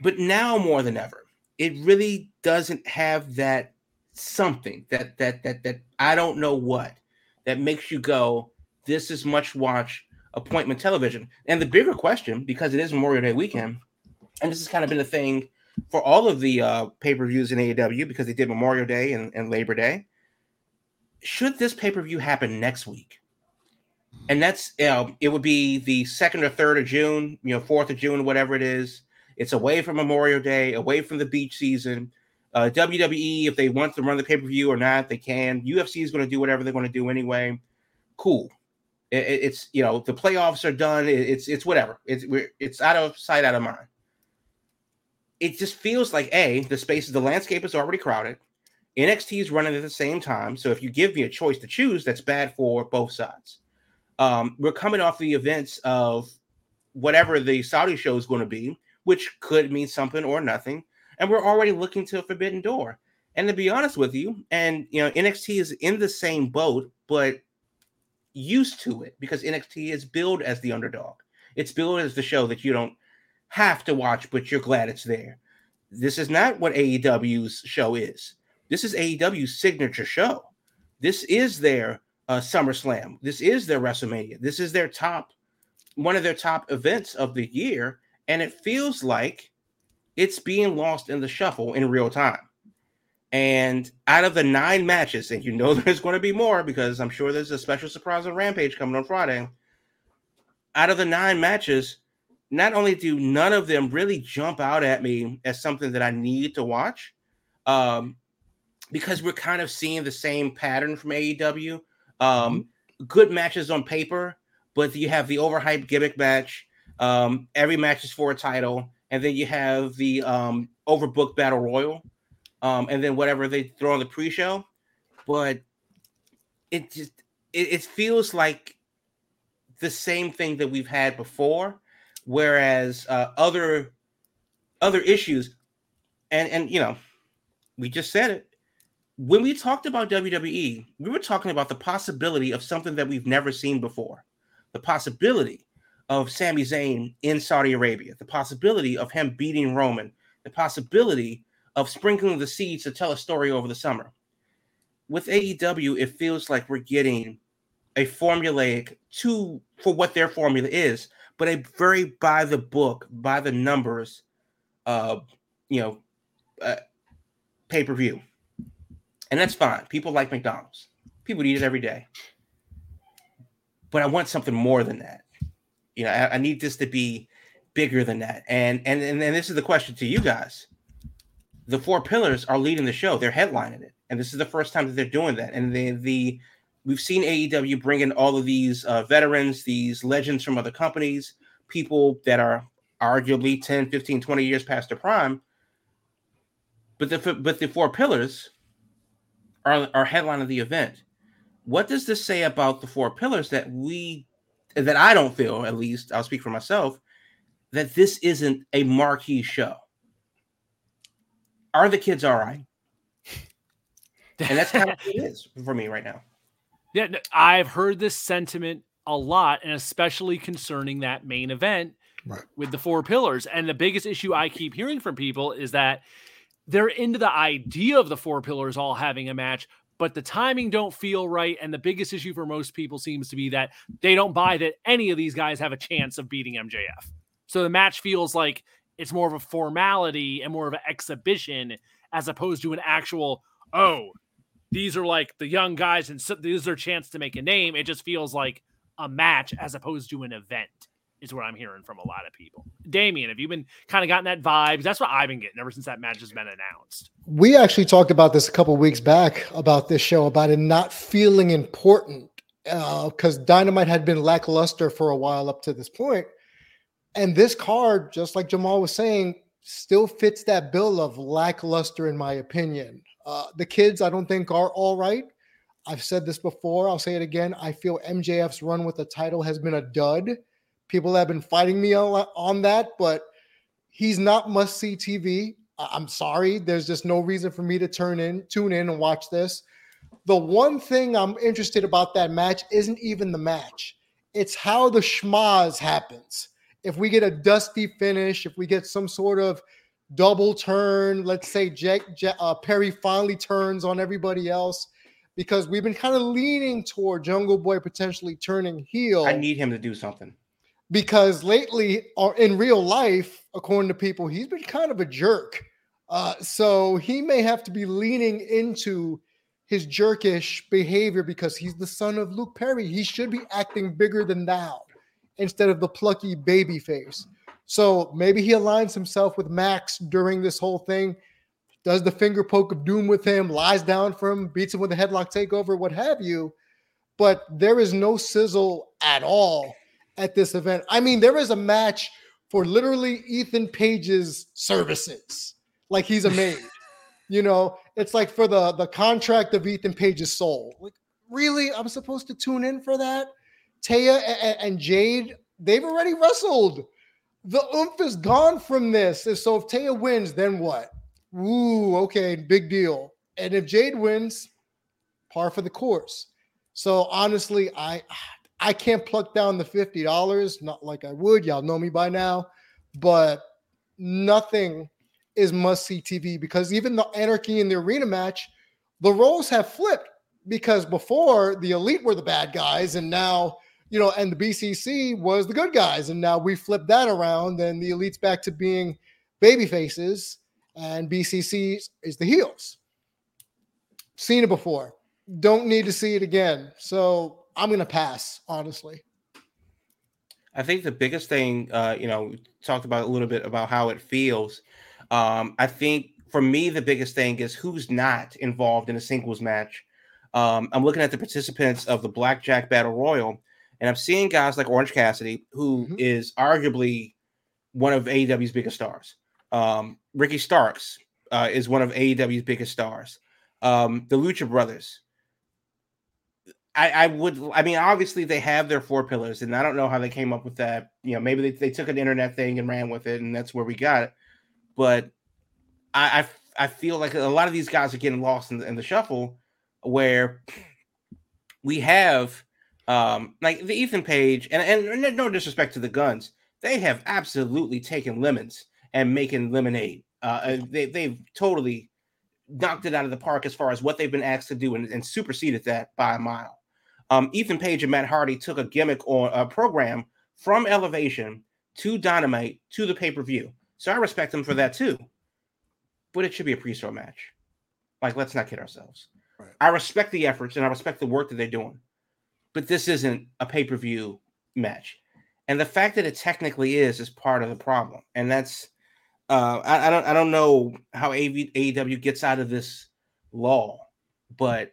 But now more than ever, it really doesn't have that something that that that that I don't know what that makes you go, this is much watch appointment television. And the bigger question, because it is Memorial Day weekend, and this has kind of been the thing for all of the uh, pay-per-views in A E W, because they did Memorial Day and, and Labor Day. Should this pay-per-view happen next week? And that's, you know, it would be the second or third of June, you know, fourth of June, whatever it is. It's away from Memorial Day, away from the beach season. Uh, W W E, if they want to run the pay-per-view or not, they can. U F C is going to do whatever they're going to do anyway. Cool. It, it's, you know, the playoffs are done. It, it's it's whatever. It's we're, it's out of sight, out of mind. It just feels like, A, the space, the landscape is already crowded. N X T is running at the same time. So if you give me a choice to choose, that's bad for both sides. Um, we're coming off the events of whatever the Saudi show is going to be, which could mean something or nothing. And we're already looking to a Forbidden Door. And to be honest with you, and you know, N X T is in the same boat, but used to it, because N X T is billed as the underdog. It's billed as the show that you don't have to watch, but you're glad it's there. This is not what A E W's show is. This is A E W's signature show. This is their uh, SummerSlam. This is their WrestleMania. This is their top, one of their top events of the year. And it feels like it's being lost in the shuffle in real time. And out of the nine matches, and you know there's going to be more, because I'm sure there's a special surprise on Rampage coming on Friday. Out of the nine matches, not only do none of them really jump out at me as something that I need to watch, um, because we're kind of seeing the same pattern from A E W. Um, good matches on paper, but you have the overhyped gimmick match. Um, every match is for a title. And then you have the um, overbooked battle royal. Um, and then whatever they throw on the pre-show. But it just it, it feels like the same thing that we've had before. Whereas uh, other other issues, and, and, you know, we just said it. When we talked about W W E, we were talking about the possibility of something that we've never seen before. The possibility of Sami Zayn in Saudi Arabia, the possibility of him beating Roman, the possibility of sprinkling the seeds to tell a story over the summer. With A E W, it feels like we're getting a formulaic to for what their formula is, but a very by the book, by the numbers, uh, you know, uh, pay-per-view. And that's fine. People like McDonald's. People eat it every day. But I want something more than that. You know, I, I need this to be bigger than that. And, and and and this is the question to you guys. The four pillars are leading the show. They're headlining it. And this is the first time that they're doing that. And the, the we've seen A E W bring in all of these uh, veterans, these legends from other companies, people that are arguably ten, fifteen, twenty years past their prime. But the, but the four pillars are, are headlining the event. What does this say about the four pillars that we, that I don't feel, at least, I'll speak for myself, that this isn't a marquee show? Are the kids all right? And that's kind of what it is for me right now. Yeah, I've heard this sentiment a lot, and especially concerning that main event right. with the four pillars. And the biggest issue I keep hearing from people is that they're into the idea of the four pillars all having a match, but the timing don't feel right. And the biggest issue for most people seems to be that they don't buy that any of these guys have a chance of beating M J F. So the match feels like it's more of a formality and more of an exhibition as opposed to an actual, oh, these are like the young guys and so this is their chance to make a name. It just feels like a match as opposed to an event is what I'm hearing from a lot of people. Damien, have you been kind of gotten that vibe? That's what I've been getting ever since that match has been announced. We actually talked about this a couple of weeks back about this show, about it not feeling important because uh, Dynamite had been lackluster for a while up to this point. And this card, just like Jamal was saying, still fits that bill of lackluster, in my opinion. Uh, the kids, I don't think, are all right. I've said this before. I'll say it again. I feel M J F's run with the title has been a dud. People have been fighting me on, on that, but he's not must-see T V. I'm sorry. There's just no reason for me to turn in, tune in and watch this. The one thing I'm interested about that match isn't even the match. It's how the schmaz happens. If we get a dusty finish, if we get some sort of double turn, let's say Jack, Jack, uh, Perry finally turns on everybody else, because we've been kind of leaning toward Jungle Boy potentially turning heel. I need him to do something. Because lately, or in real life, according to people, he's been kind of a jerk. Uh, so he may have to be leaning into his jerkish behavior because he's the son of Luke Perry. He should be acting bigger than thou instead of the plucky baby face. So maybe he aligns himself with Max during this whole thing, does the finger poke of doom with him, lies down for him, beats him with a headlock takeover, what have you. But there is no sizzle at all at this event. I mean, there is a match for literally Ethan Page's services. Like, he's a maid. You know, it's like for the, the contract of Ethan Page's soul. Like, really? I'm supposed to tune in for that? Taya and, and Jade, they've already wrestled. The oomph is gone from this. And so if Taya wins, then what? Ooh, okay, big deal. And if Jade wins, par for the course. So honestly, I... I can't pluck down the fifty dollars, not like I would. Y'all know me by now, but nothing is must-see T V because even the Anarchy in the Arena match, the roles have flipped because before the Elite were the bad guys and now, you know, and the B C C was the good guys. And now we flip that around and the Elite's back to being baby faces and B C C is the heels. Seen it before. Don't need to see it again. So I'm going to pass, honestly. I think the biggest thing, uh, you know, we talked about a little bit about how it feels. Um, I think for me, the biggest thing is who's not involved in a singles match. Um, I'm looking at the participants of the Blackjack Battle Royal, and I'm seeing guys like Orange Cassidy, who mm-hmm. is arguably one of A E W's biggest stars. Um, Ricky Starks uh, is one of A E W's biggest stars. Um, the Lucha Brothers. I, I would, I mean, obviously they have their four pillars, and I don't know how they came up with that. You know, maybe they, they took an internet thing and ran with it, and that's where we got it. But I I, I feel like a lot of these guys are getting lost in the, in the shuffle, where we have Um, like the Ethan Page, and, and no disrespect to the Guns, they have absolutely taken lemons and making lemonade. Uh, they, they've totally knocked it out of the park as far as what they've been asked to do, and, and superseded that by a mile. Um, Ethan Page and Matt Hardy took a gimmick or a program from Elevation to Dynamite to the pay-per-view. So I respect them for that too. But it should be a pre-show match. Like, let's not kid ourselves. Right. I respect the efforts and I respect the work that they're doing. But this isn't a pay-per-view match. And the fact that it technically is is part of the problem. And that's uh, I, I don't I don't know how A E W gets out of this law, but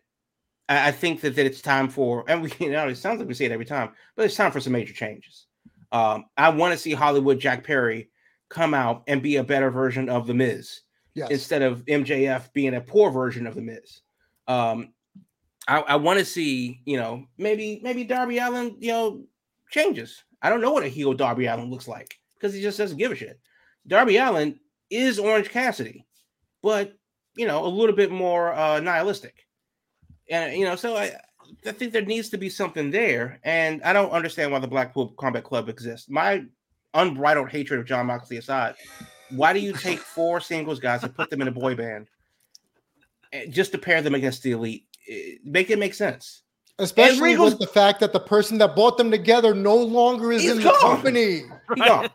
I, I think that, that it's time for, and we you know it sounds like we say it every time, but it's time for some major changes. Um, I want to see Hollywood Jack Perry come out and be a better version of The Miz, yes, instead of M J F being a poor version of The Miz. Um, I, I want to see, you know, maybe maybe Darby Allin, you know, changes. I don't know what a heel Darby Allin looks like because he just doesn't give a shit. Darby Allin is Orange Cassidy, but, you know, a little bit more uh, nihilistic. And, you know, so I, I think there needs to be something there. And I don't understand why the Blackpool Combat Club exists. My unbridled hatred of John Moxley aside, why do you take four singles guys and put them in a boy band just to pair them against the Elite? Make it make sense. Especially with the fact that the person that brought them together no longer is in gone. the company. Right.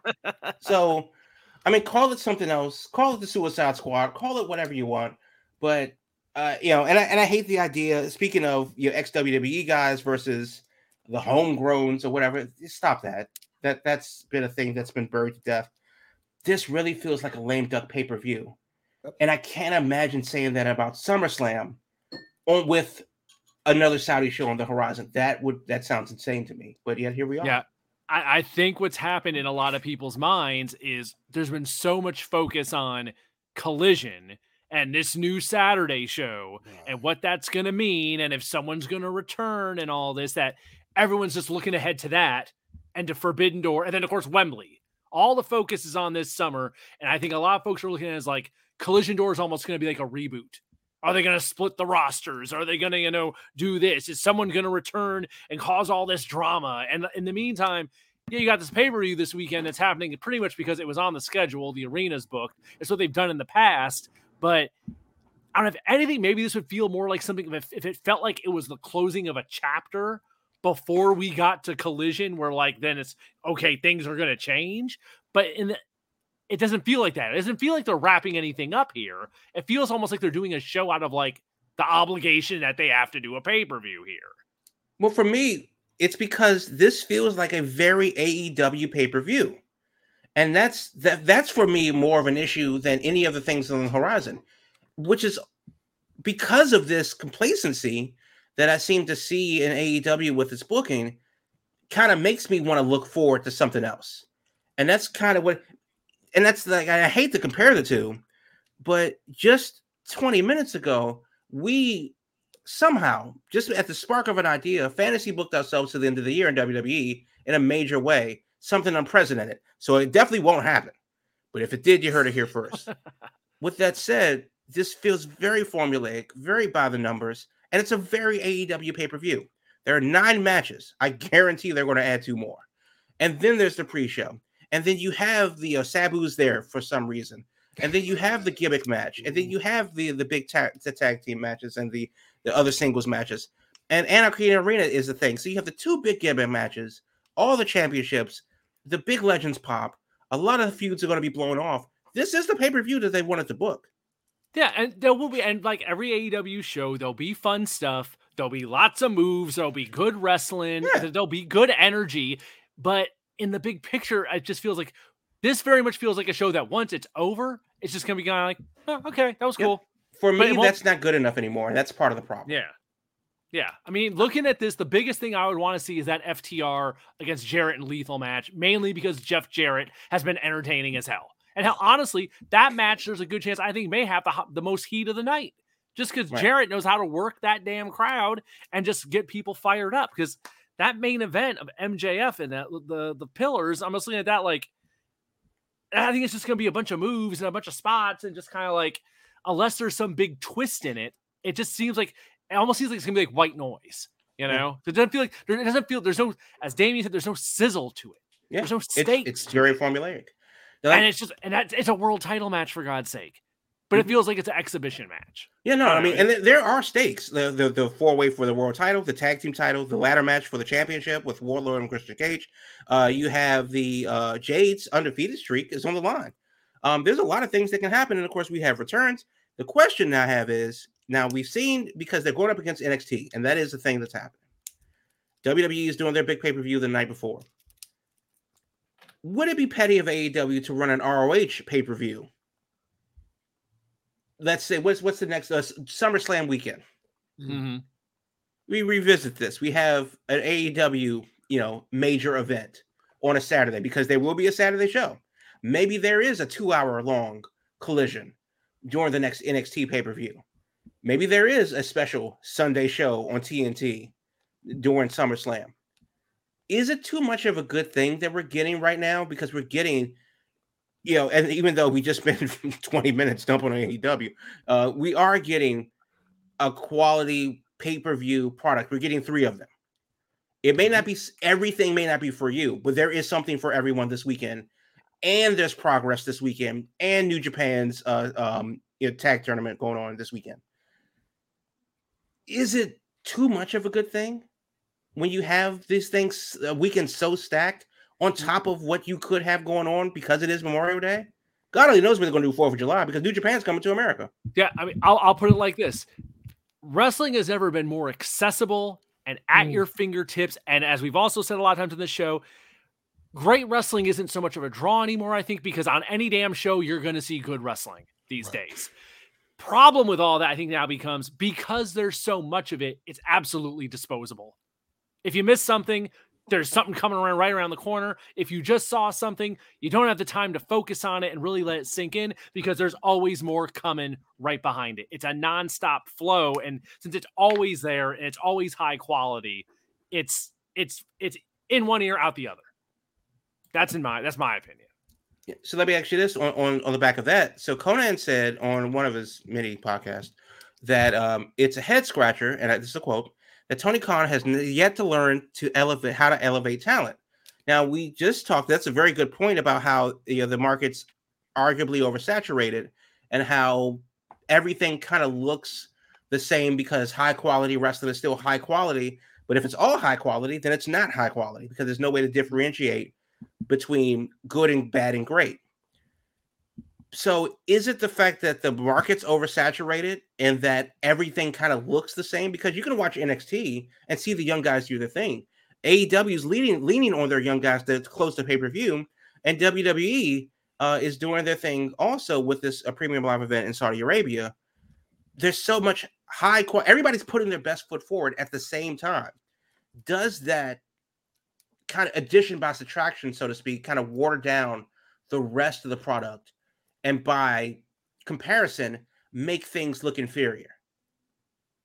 So, I mean, call it something else. Call it the Suicide Squad. Call it whatever you want. But, uh, you know, and I, and I hate the idea, speaking of your ex-W W E guys versus the homegrowns or whatever, stop that. That, that's been a thing that's been buried to death. This really feels like a lame duck pay-per-view. And I can't imagine saying that about SummerSlam on with another Saudi show on the horizon. That would that sounds insane to me, but yet here we are. Yeah, I, I think what's happened in a lot of people's minds is there's been so much focus on Collision and this new Saturday show, yeah, and what that's going to mean, and if someone's going to return and all this, that everyone's just looking ahead to that and to Forbidden Door, and then of course Wembley. All the focus is on this summer, and I think a lot of folks are looking at it as like Collision Door is almost going to be like a reboot. Are they going to split the rosters? Are they going to, you know, do this? Is someone going to return and cause all this drama? And in the meantime, yeah, you got this pay-per-view this weekend that's happening pretty much because it was on the schedule. The arena's booked. It's what they've done in the past. But I don't know if anything, maybe this would feel more like something if, if it felt like it was the closing of a chapter before we got to Collision, where like then it's, okay, things are going to change. But in the It doesn't feel like that. It doesn't feel like they're wrapping anything up here. It feels almost like they're doing a show out of like the obligation that they have to do a pay-per-view here. Well, for me, it's because this feels like a very A E W pay-per-view. And that's that, that's for me more of an issue than any of the things on the horizon, which is because of this complacency that I seem to see in A E W with its booking kind of makes me want to look forward to something else. And that's kind of what... And that's like, I hate to compare the two, but just twenty minutes ago, we somehow, just at the spark of an idea, fantasy booked ourselves to the end of the year in W W E in a major way, something unprecedented. So it definitely won't happen. But if it did, you heard it here first. With that said, this feels very formulaic, very by the numbers, and it's a very A E W pay-per-view. There are nine matches. I guarantee they're going to add two more. And then there's the pre-show. And then you have the uh, Sabu's there for some reason. And then you have the gimmick match. And then you have the the big ta- the tag team matches and the, the other singles matches. And Anarchy in Arena is the thing. So you have the two big gimmick matches, all the championships, the big legends pop. A lot of the feuds are going to be blown off. This is the pay-per-view that they wanted to book. Yeah, and there will be, and like every A E W show, there'll be fun stuff. There'll be lots of moves. There'll be good wrestling. Yeah. There'll be good energy. But in the big picture, it just feels like this very much feels like a show that once it's over, it's just going to be kind of like, oh, okay, that was cool. Yep. For me, that's not good enough anymore. That's part of the problem. Yeah. Yeah. I mean, looking at this, the biggest thing I would want to see is that F T R against Jarrett and Lethal match, mainly because Jeff Jarrett has been entertaining as hell. And hell, honestly, that match, there's a good chance I think may have the, the most heat of the night. Just because right. Jarrett knows how to work that damn crowd and just get people fired up. Because that main event of M J F and that the, the pillars, I'm just looking at that like, I think it's just going to be a bunch of moves and a bunch of spots and just kind of like, unless there's some big twist in it, it just seems like, it almost seems like it's going to be like white noise. You know, yeah. It doesn't feel like it doesn't feel there's no, as Damien said, there's no sizzle to it. Yeah. There's no steak. It's, it's very formulaic. Like, and it's just and that's, it's a world title match for God's sake, but mm-hmm. it feels like it's an exhibition match. Yeah, no, I mean, and th- there are stakes: the the, the four way for the world title, the tag team title, the ladder match for the championship with Wardlow and Christian Cage. Uh, you have the uh, Jade's undefeated streak is on the line. Um, there's a lot of things that can happen, and of course, we have returns. The question I have is now we've seen because they're going up against N X T, and that is the thing that's happening. W W E is doing their big pay per view the night before. Would it be petty of A E W to run an R O H pay-per-view? Let's say, what's what's the next uh, SummerSlam weekend? Mm-hmm. We revisit this. We have an A E W, you know, major event on a Saturday because there will be a Saturday show. Maybe there is a two-hour-long collision during the next N X T pay-per-view. Maybe there is a special Sunday show on T N T during SummerSlam. Is it too much of a good thing that we're getting right now? Because we're getting, you know, and even though we just spent twenty minutes dumping on A E W, uh, we are getting a quality pay-per-view product. We're getting three of them. It may not be, everything may not be for you, but there is something for everyone this weekend. And there's progress this weekend and New Japan's uh, um, you know, tag tournament going on this weekend. Is it too much of a good thing? When you have these things, a weekend so stacked on top of what you could have going on because it is Memorial Day, God only knows what they're going to do fourth of July because New Japan's coming to America. Yeah, I mean, I'll, I'll put it like this. Wrestling has never been more accessible and at mm. your fingertips. And as we've also said a lot of times on this show, great wrestling isn't so much of a draw anymore, I think, because on any damn show, you're going to see good wrestling these right. days. Problem with all that, I think, now becomes because there's so much of it, it's absolutely disposable. If you miss something, there's something coming around right around the corner. If you just saw something, you don't have the time to focus on it and really let it sink in because there's always more coming right behind it. It's a nonstop flow. And since it's always there and it's always high quality, it's it's it's in one ear, out the other. That's in my that's my opinion. Yeah. So let me ask you this on, on, on the back of that. So Conan said on one of his mini podcasts that um, it's a head scratcher, and I, this is a quote, that Tony Khan has yet to learn to elevate how to elevate talent. Now we just talked. That's a very good point about how you know the market's arguably oversaturated, and how everything kind of looks the same because high quality wrestling is still high quality. But if it's all high quality, then it's not high quality because there's no way to differentiate between good and bad and great. So is it the fact that the market's oversaturated and that everything kind of looks the same? Because you can watch N X T and see the young guys do their thing. A E W is leaning, leaning on their young guys to close the pay-per-view. And W W E uh, is doing their thing also with this a premium live event in Saudi Arabia. There's so much high quality. Everybody's putting their best foot forward at the same time. Does that kind of addition by subtraction, so to speak, kind of water down the rest of the product? And by comparison, make things look inferior.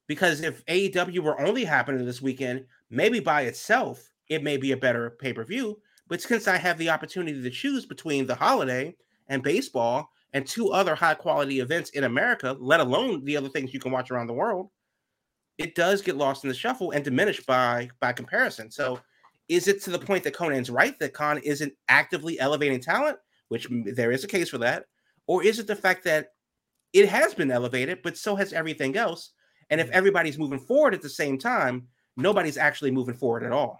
Because if A E W were only happening this weekend, maybe by itself, it may be a better pay-per-view. But since I have the opportunity to choose between the holiday and baseball and two other high-quality events in America, let alone the other things you can watch around the world, it does get lost in the shuffle and diminished by, by comparison. So is it to the point that Conan's right, that Khan isn't actively elevating talent, which there is a case for that? Or is it the fact that it has been elevated, but so has everything else? And if everybody's moving forward at the same time, nobody's actually moving forward at all.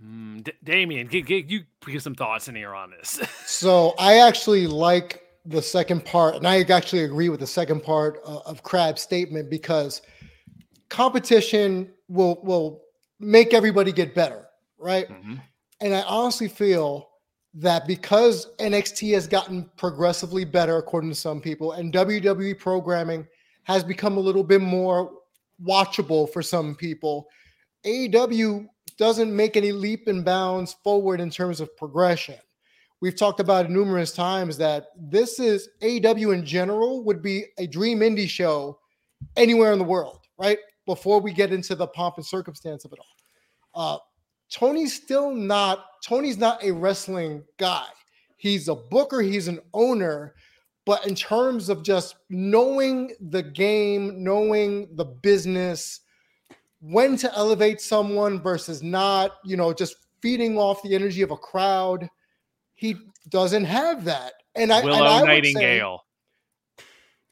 Mm, D- Damien, give, give, you give some thoughts in here on this. So I actually like the second part, and I actually agree with the second part of, of Crab's statement because competition will, will make everybody get better, right? Mm-hmm. And I honestly feel that because N X T has gotten progressively better, according to some people, and W W E programming has become a little bit more watchable for some people, A E W doesn't make any leap and bounds forward in terms of progression. We've talked about it numerous times that this is A E W in general would be a dream indie show anywhere in the world, right? Before we get into the pomp and circumstance of it all. Uh, Tony's still not, Tony's not a wrestling guy. He's a booker, he's an owner, but in terms of just knowing the game, knowing the business, when to elevate someone versus not, you know, just feeding off the energy of a crowd. He doesn't have that. And I, Willow and I Nightingale. Would say,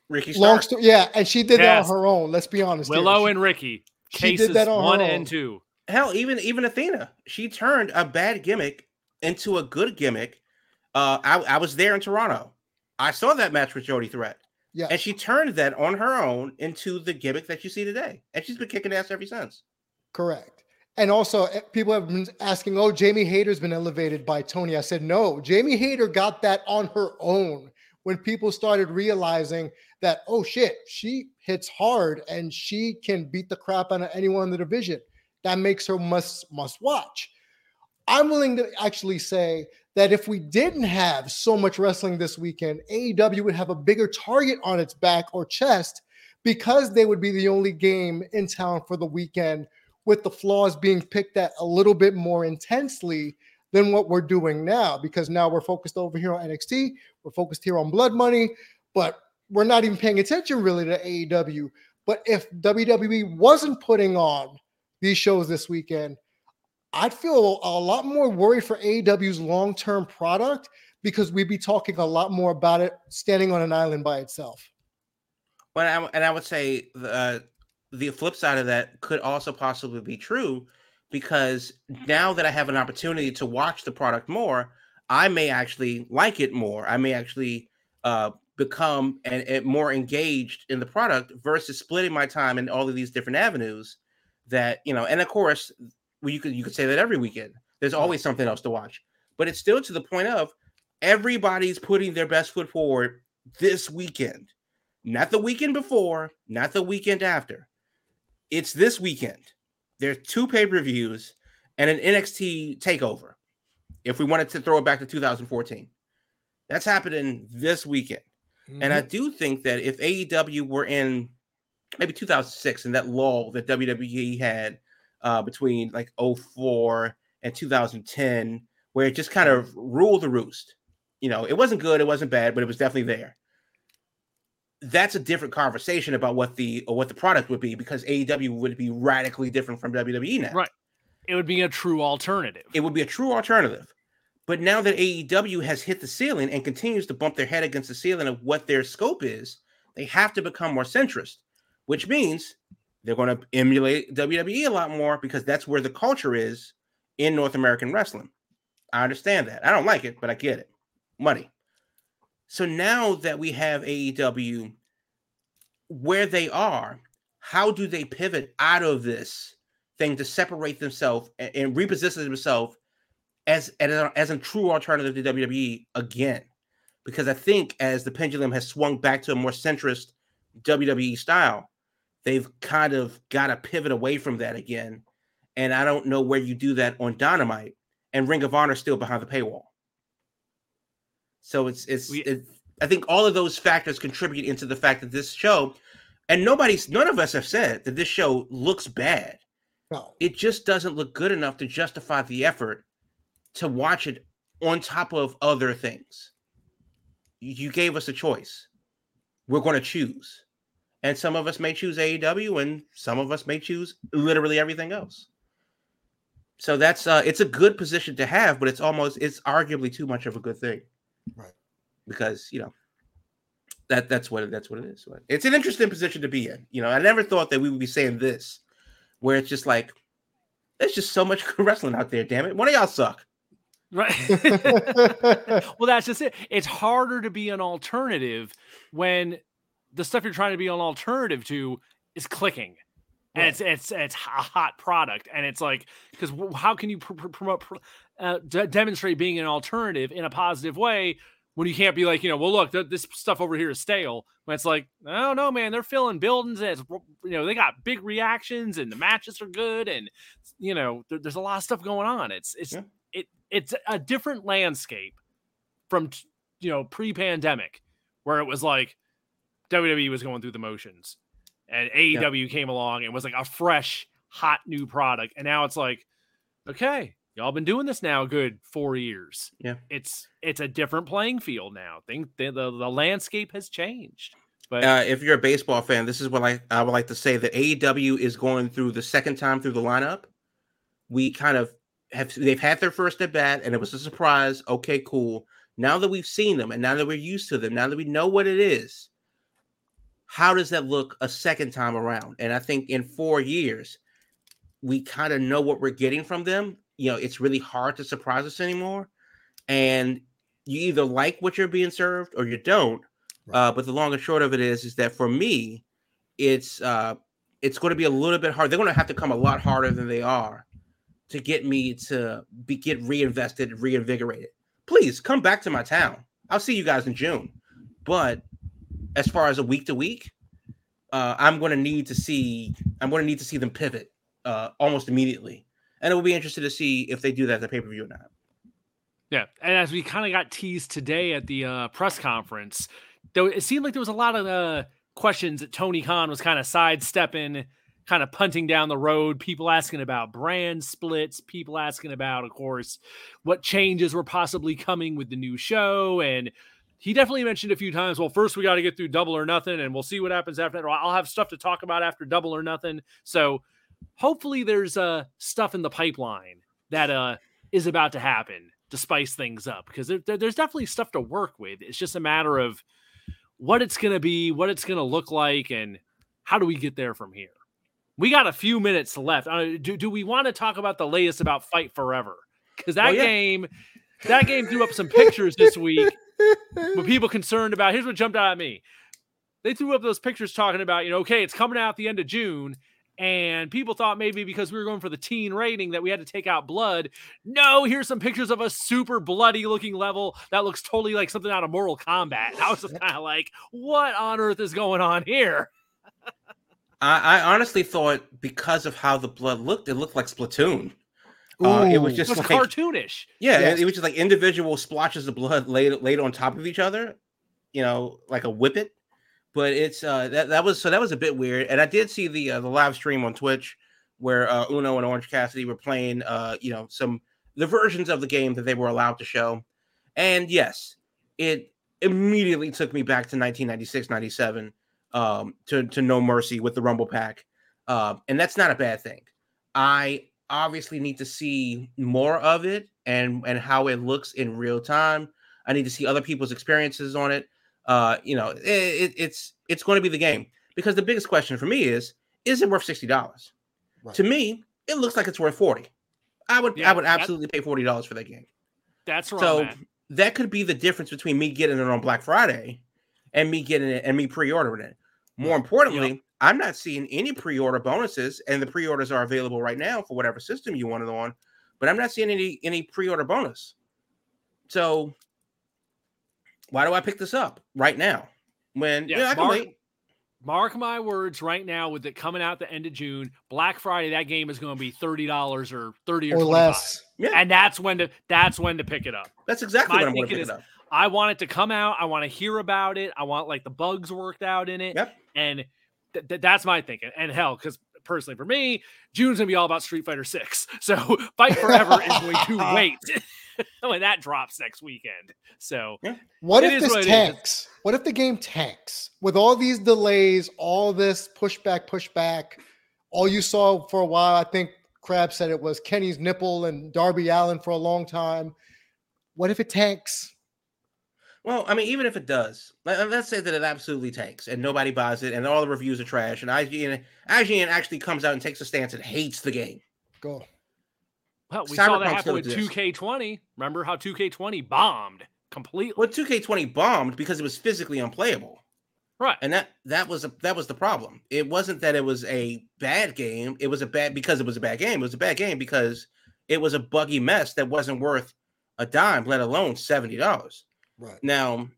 Ricky Starr. Long story, yeah, and she did yes. that on her own. Let's be honest. Willow she, and Ricky. Cases she did that on one and two. Hell, even, even Athena. She turned a bad gimmick into a good gimmick. Uh, I, I was there in Toronto. I saw that match with Jody Threat. Yeah. And she turned that on her own into the gimmick that you see today. And she's been kicking ass ever since. Correct. And also, people have been asking, oh, Jamie Hayter's been elevated by Tony. I said, no, Jamie Hayter got that on her own when people started realizing that, oh, shit, she hits hard and she can beat the crap out of anyone in the division. That makes her must must watch. I'm willing to actually say that if we didn't have so much wrestling this weekend, A E W would have a bigger target on its back or chest because they would be the only game in town for the weekend, with the flaws being picked at a little bit more intensely than what we're doing now, because now we're focused over here on N X T. We're focused here on Blood Money, but we're not even paying attention really to A E W. But if W W E wasn't putting on these shows this weekend, I'd feel a lot more worried for A E W's long-term product, because we'd be talking a lot more about it standing on an island by itself. Well, and I would say the, the flip side of that could also possibly be true, because now that I have an opportunity to watch the product more, I may actually like it more. I may actually uh, become an, an more engaged in the product versus splitting my time in all of these different avenues that, you know, and of course, well, you could you could say that every weekend. There's always something else to watch. But it's still to the point of everybody's putting their best foot forward this weekend. Not the weekend before, not the weekend after. It's this weekend. There's two pay-per-views and an N X T takeover, if we wanted to throw it back to two thousand fourteen. That's happening this weekend. Mm-hmm. And I do think that if A E W were in maybe two thousand six and that lull that W W E had Uh, between like oh four and two thousand ten, where it just kind of ruled the roost. You know, it wasn't good, it wasn't bad, but it was definitely there. That's a different conversation about what the or what the product would be, because A E W would be radically different from W W E now. Right. It would be a true alternative. It would be a true alternative. But now that A E W has hit the ceiling and continues to bump their head against the ceiling of what their scope is, they have to become more centrist, which means they're going to emulate W W E a lot more, because that's where the culture is in North American wrestling. I understand that. I don't like it, but I get it. Money. So now that we have A E W where they are, how do they pivot out of this thing to separate themselves and, and reposition themselves as, as, a, as a true alternative to W W E again? Because I think as the pendulum has swung back to a more centrist W W E style, they've kind of got to pivot away from that again. And I don't know where you do that on Dynamite, and Ring of Honor still behind the paywall. So it's, it's, we, it, I think all of those factors contribute into the fact that this show, and nobody's, none of us have said that this show looks bad. No. It just doesn't look good enough to justify the effort to watch it on top of other things. You gave us a choice. We're going to choose. And some of us may choose A E W, and some of us may choose literally everything else. So that's uh, it's a good position to have, but it's almost it's arguably too much of a good thing, right? Because you know that that's what that's what it is. It's an interesting position to be in. You know, I never thought that we would be saying this, where it's just like there's just so much wrestling out there. Damn it, one of y'all suck. Right. Well, that's just it. It's harder to be an alternative when the stuff you're trying to be an alternative to is clicking, and right. it's it's it's a hot product, and it's like, because how can you pr- pr- promote pr- uh, d- demonstrate being an alternative in a positive way when you can't be like, you know, well look, th- this stuff over here is stale, when it's like, I don't know, man, they're filling buildings, and it's, you know, they got big reactions and the matches are good, and you know th- there's a lot of stuff going on. It's it's yeah. it it's a different landscape from t- you know pre-pandemic, where it was like W W E was going through the motions, and A E W yep. came along and was like a fresh, hot new product. And now it's like, okay, y'all been doing this now a good four years. Yeah, it's it's a different playing field now. Think the, the the landscape has changed. But uh, if you're a baseball fan, this is what I, I would like to say, that A E W is going through the second time through the lineup. We kind of have, they've had their first at bat and it was a surprise. Okay, cool. Now that we've seen them and now that we're used to them, now that we know what it is, how does that look a second time around? And I think in four years, we kind of know what we're getting from them. You know, it's really hard to surprise us anymore. And you either like what you're being served or you don't. Right. Uh, but the long and short of it is, is that for me, it's uh, it's going to be a little bit hard. They're going to have to come a lot harder than they are to get me to be, get reinvested, reinvigorated. Please come back to my town. I'll see you guys in June. But as far as a week to week, uh, I'm going to need to see. I'm going to need to see them pivot uh, almost immediately, and it will be interesting to see if they do that at the pay per view or not. Yeah, and as we kind of got teased today at the uh, press conference, though, it seemed like there was a lot of uh, questions that Tony Khan was kind of sidestepping, kind of punting down the road. People asking about brand splits, people asking about, of course, what changes were possibly coming with the new show. And he definitely mentioned a few times, well, first we got to get through Double or Nothing and we'll see what happens after that. I'll have stuff to talk about after Double or Nothing. So hopefully there's uh, stuff in the pipeline that uh, is about to happen to spice things up, because there, there, there's definitely stuff to work with. It's just a matter of what it's going to be, what it's going to look like, and how do we get there from here? We got a few minutes left. Uh, do, do we want to talk about the latest about Fight Forever? Because that well, yeah. game, that game threw up some pictures this week with people concerned about, here's what jumped out at me. They threw up those pictures talking about, you know, okay, it's coming out at the end of June. And people thought maybe because we were going for the teen rating that we had to take out blood. No, here's some pictures of a super bloody looking level that looks totally like something out of Mortal Kombat. And I was just kind of like, what on earth is going on here? I, I honestly thought because of how the blood looked, it looked like Splatoon. Ooh, uh, it was just it was like, cartoonish. Yeah, yes. It was just like individual splotches of blood laid, laid on top of each other, you know, like a whippet. But it's uh, that that was so that was a bit weird, and I did see the uh, the live stream on Twitch where uh, Uno and Orange Cassidy were playing, uh, you know, some the versions of the game that they were allowed to show, and yes, it immediately took me back to nineteen ninety-six ninety-seven um, to to No Mercy with the Rumble Pack, uh, and that's not a bad thing. I obviously need to see more of it and and how it looks in real time. I need to see other people's experiences on it. Uh, you know, it, it, it's it's going to be the game, because the biggest question for me is: is it worth sixty dollars? Right. To me, it looks like it's worth forty. I would yeah, I would absolutely pay forty dollars for that game. That's right. So man. That could be the difference between me getting it on Black Friday and me getting it and me pre-ordering it. More importantly, yep. I'm not seeing any pre-order bonuses, and the pre-orders are available right now for whatever system you want it on. But I'm not seeing any any pre-order bonus. So. Why do I pick this up right now? When yes, you know, I can mark, wait. Mark my words right now, with it coming out the end of June, Black Friday, that game is going to be thirty dollars or thirty or, or less. Yeah. And that's when to that's when to pick it up. That's exactly my what I'm going to pick is, it up. I want it to come out. I want to hear about it. I want like the bugs worked out in it. Yep. And th- th- that's my thinking. And hell, because personally for me, June's going to be all about Street Fighter six. So Fight Forever is going to wait. When that drops next weekend. So yeah. what if this what tanks? What if the game tanks with all these delays, all this pushback, pushback? All you saw for a while, I think Crab said it was Kenny's nipple and Darby Allin for a long time. What if it tanks? Well, I mean, even if it does, let's say that it absolutely tanks and nobody buys it and all the reviews are trash and I G N, I G N actually comes out and takes a stance and hates the game. Go. Well, we Cyberpunk saw that happen with two K twenty. Remember how two K twenty bombed completely? Well, two K twenty bombed because it was physically unplayable. Right. And that, that was a, that was the problem. It wasn't that it was a bad game. It was a bad because it was a bad game. It was a bad game because it was a buggy mess that wasn't worth a dime, let alone seventy dollars. Right. Now,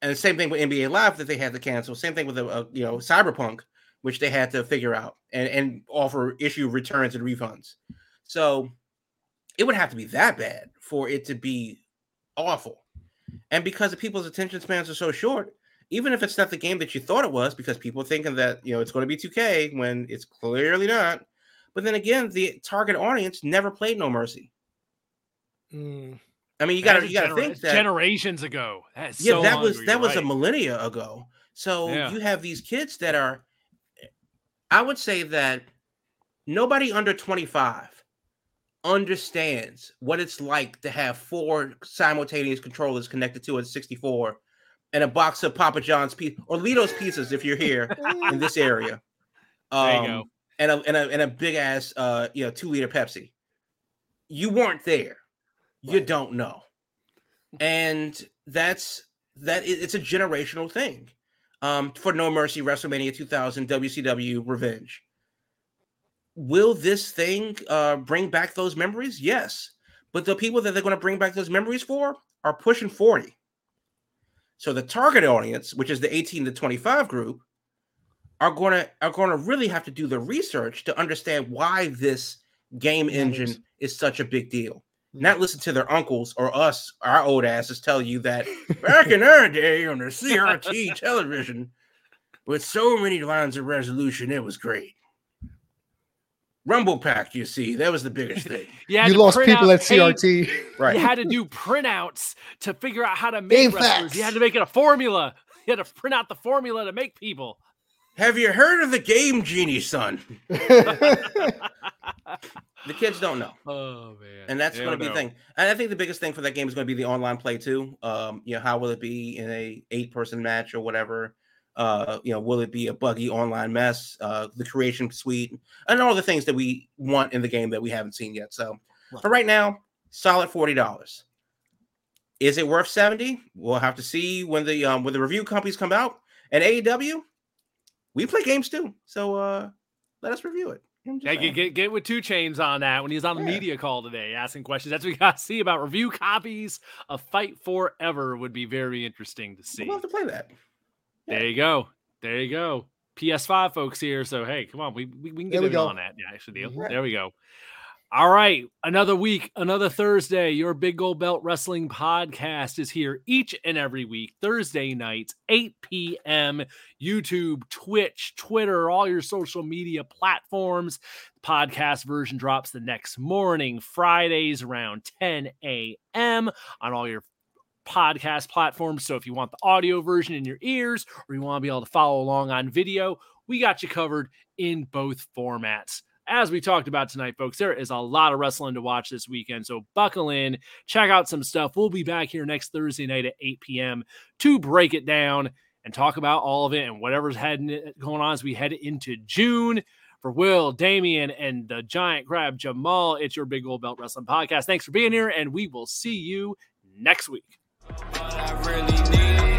and the same thing with N B A Live that they had to cancel. Same thing with, a, a, you know, Cyberpunk, which they had to figure out and, and offer issue returns and refunds. So... it would have to be that bad for it to be awful. And because the people's attention spans are so short, even if it's not the game that you thought it was, because people are thinking that, you know, it's going to be two K when it's clearly not. But then again, the target audience never played No Mercy. Mm. I mean, you got to you got to genera- think that generations ago. That yeah, so that was that was right. a millennia ago. So yeah. you have these kids that are, I would say that nobody under twenty-five understands what it's like to have four simultaneous controllers connected to a sixty-four and a box of Papa John's pizza or Lido's pizzas if you're here in this area. Um, there you go. And a, and a and a big ass uh you know two liter Pepsi. You weren't there. Right. You don't know. And that's that. It's a generational thing. Um, for No Mercy, WrestleMania two thousand, W C W Revenge. Will this thing uh, bring back those memories? Yes. But the people that they're going to bring back those memories for are pushing forty. So the target audience, which is the eighteen to twenty-five group, are going to are going to really have to do the research to understand why this game engine is such a big deal. Not listen to their uncles or us, our old asses, tell you that back in our day on the C R T television, with so many lines of resolution, it was great. Rumble Pack, you see, that was the biggest thing. You lost people at C R T. Right. You had to do printouts to figure out how to make wrestlers. You had to make it a formula. You had to print out the formula to make people. Have you heard of the Game Genie, son? The kids don't know. Oh, man. And that's going to be the thing. And I think the biggest thing for that game is going to be the online play, too. Um, you know, how will it be in a eight-person match or whatever? Uh, you know, will it be a buggy online mess? Uh, the creation suite and all the things that we want in the game that we haven't seen yet. So, right. for right now, solid forty dollars. Is it worth seventy dollars? We'll have to see when the um, when the review companies come out. And A E W, we play games, too. So, uh, let us review it. They could get, get with Two Chainz on that when he was on the yeah. media call today asking questions. That's what we got to see about review copies of Fight Forever would be very interesting to see. We'll have to play that. Yeah. There you go. There you go. P S five folks here. So, hey, come on. We we, we can get we in go. on that. Yeah, actually, deal. Right. There we go. All right. Another week, another Thursday. Your Big Gold Belt Wrestling Podcast is here each and every week, Thursday nights, eight p.m., YouTube, Twitch, Twitter, all your social media platforms. Podcast version drops the next morning, Fridays around ten a.m. on all your podcast platforms. So if you want the audio version in your ears or you want to be able to follow along on video, we got you covered in both formats. As we talked about tonight, folks, there is a lot of wrestling to watch this weekend, so buckle in, check out some stuff. We'll be back here next Thursday night at eight p.m. to break it down and talk about all of it and whatever's heading going on as we head into June. For Will, Damian, and the Giant Crab, Jamal, it's your Big Gold Belt Wrestling Podcast. Thanks for being here, and we will see you next week. What I really need.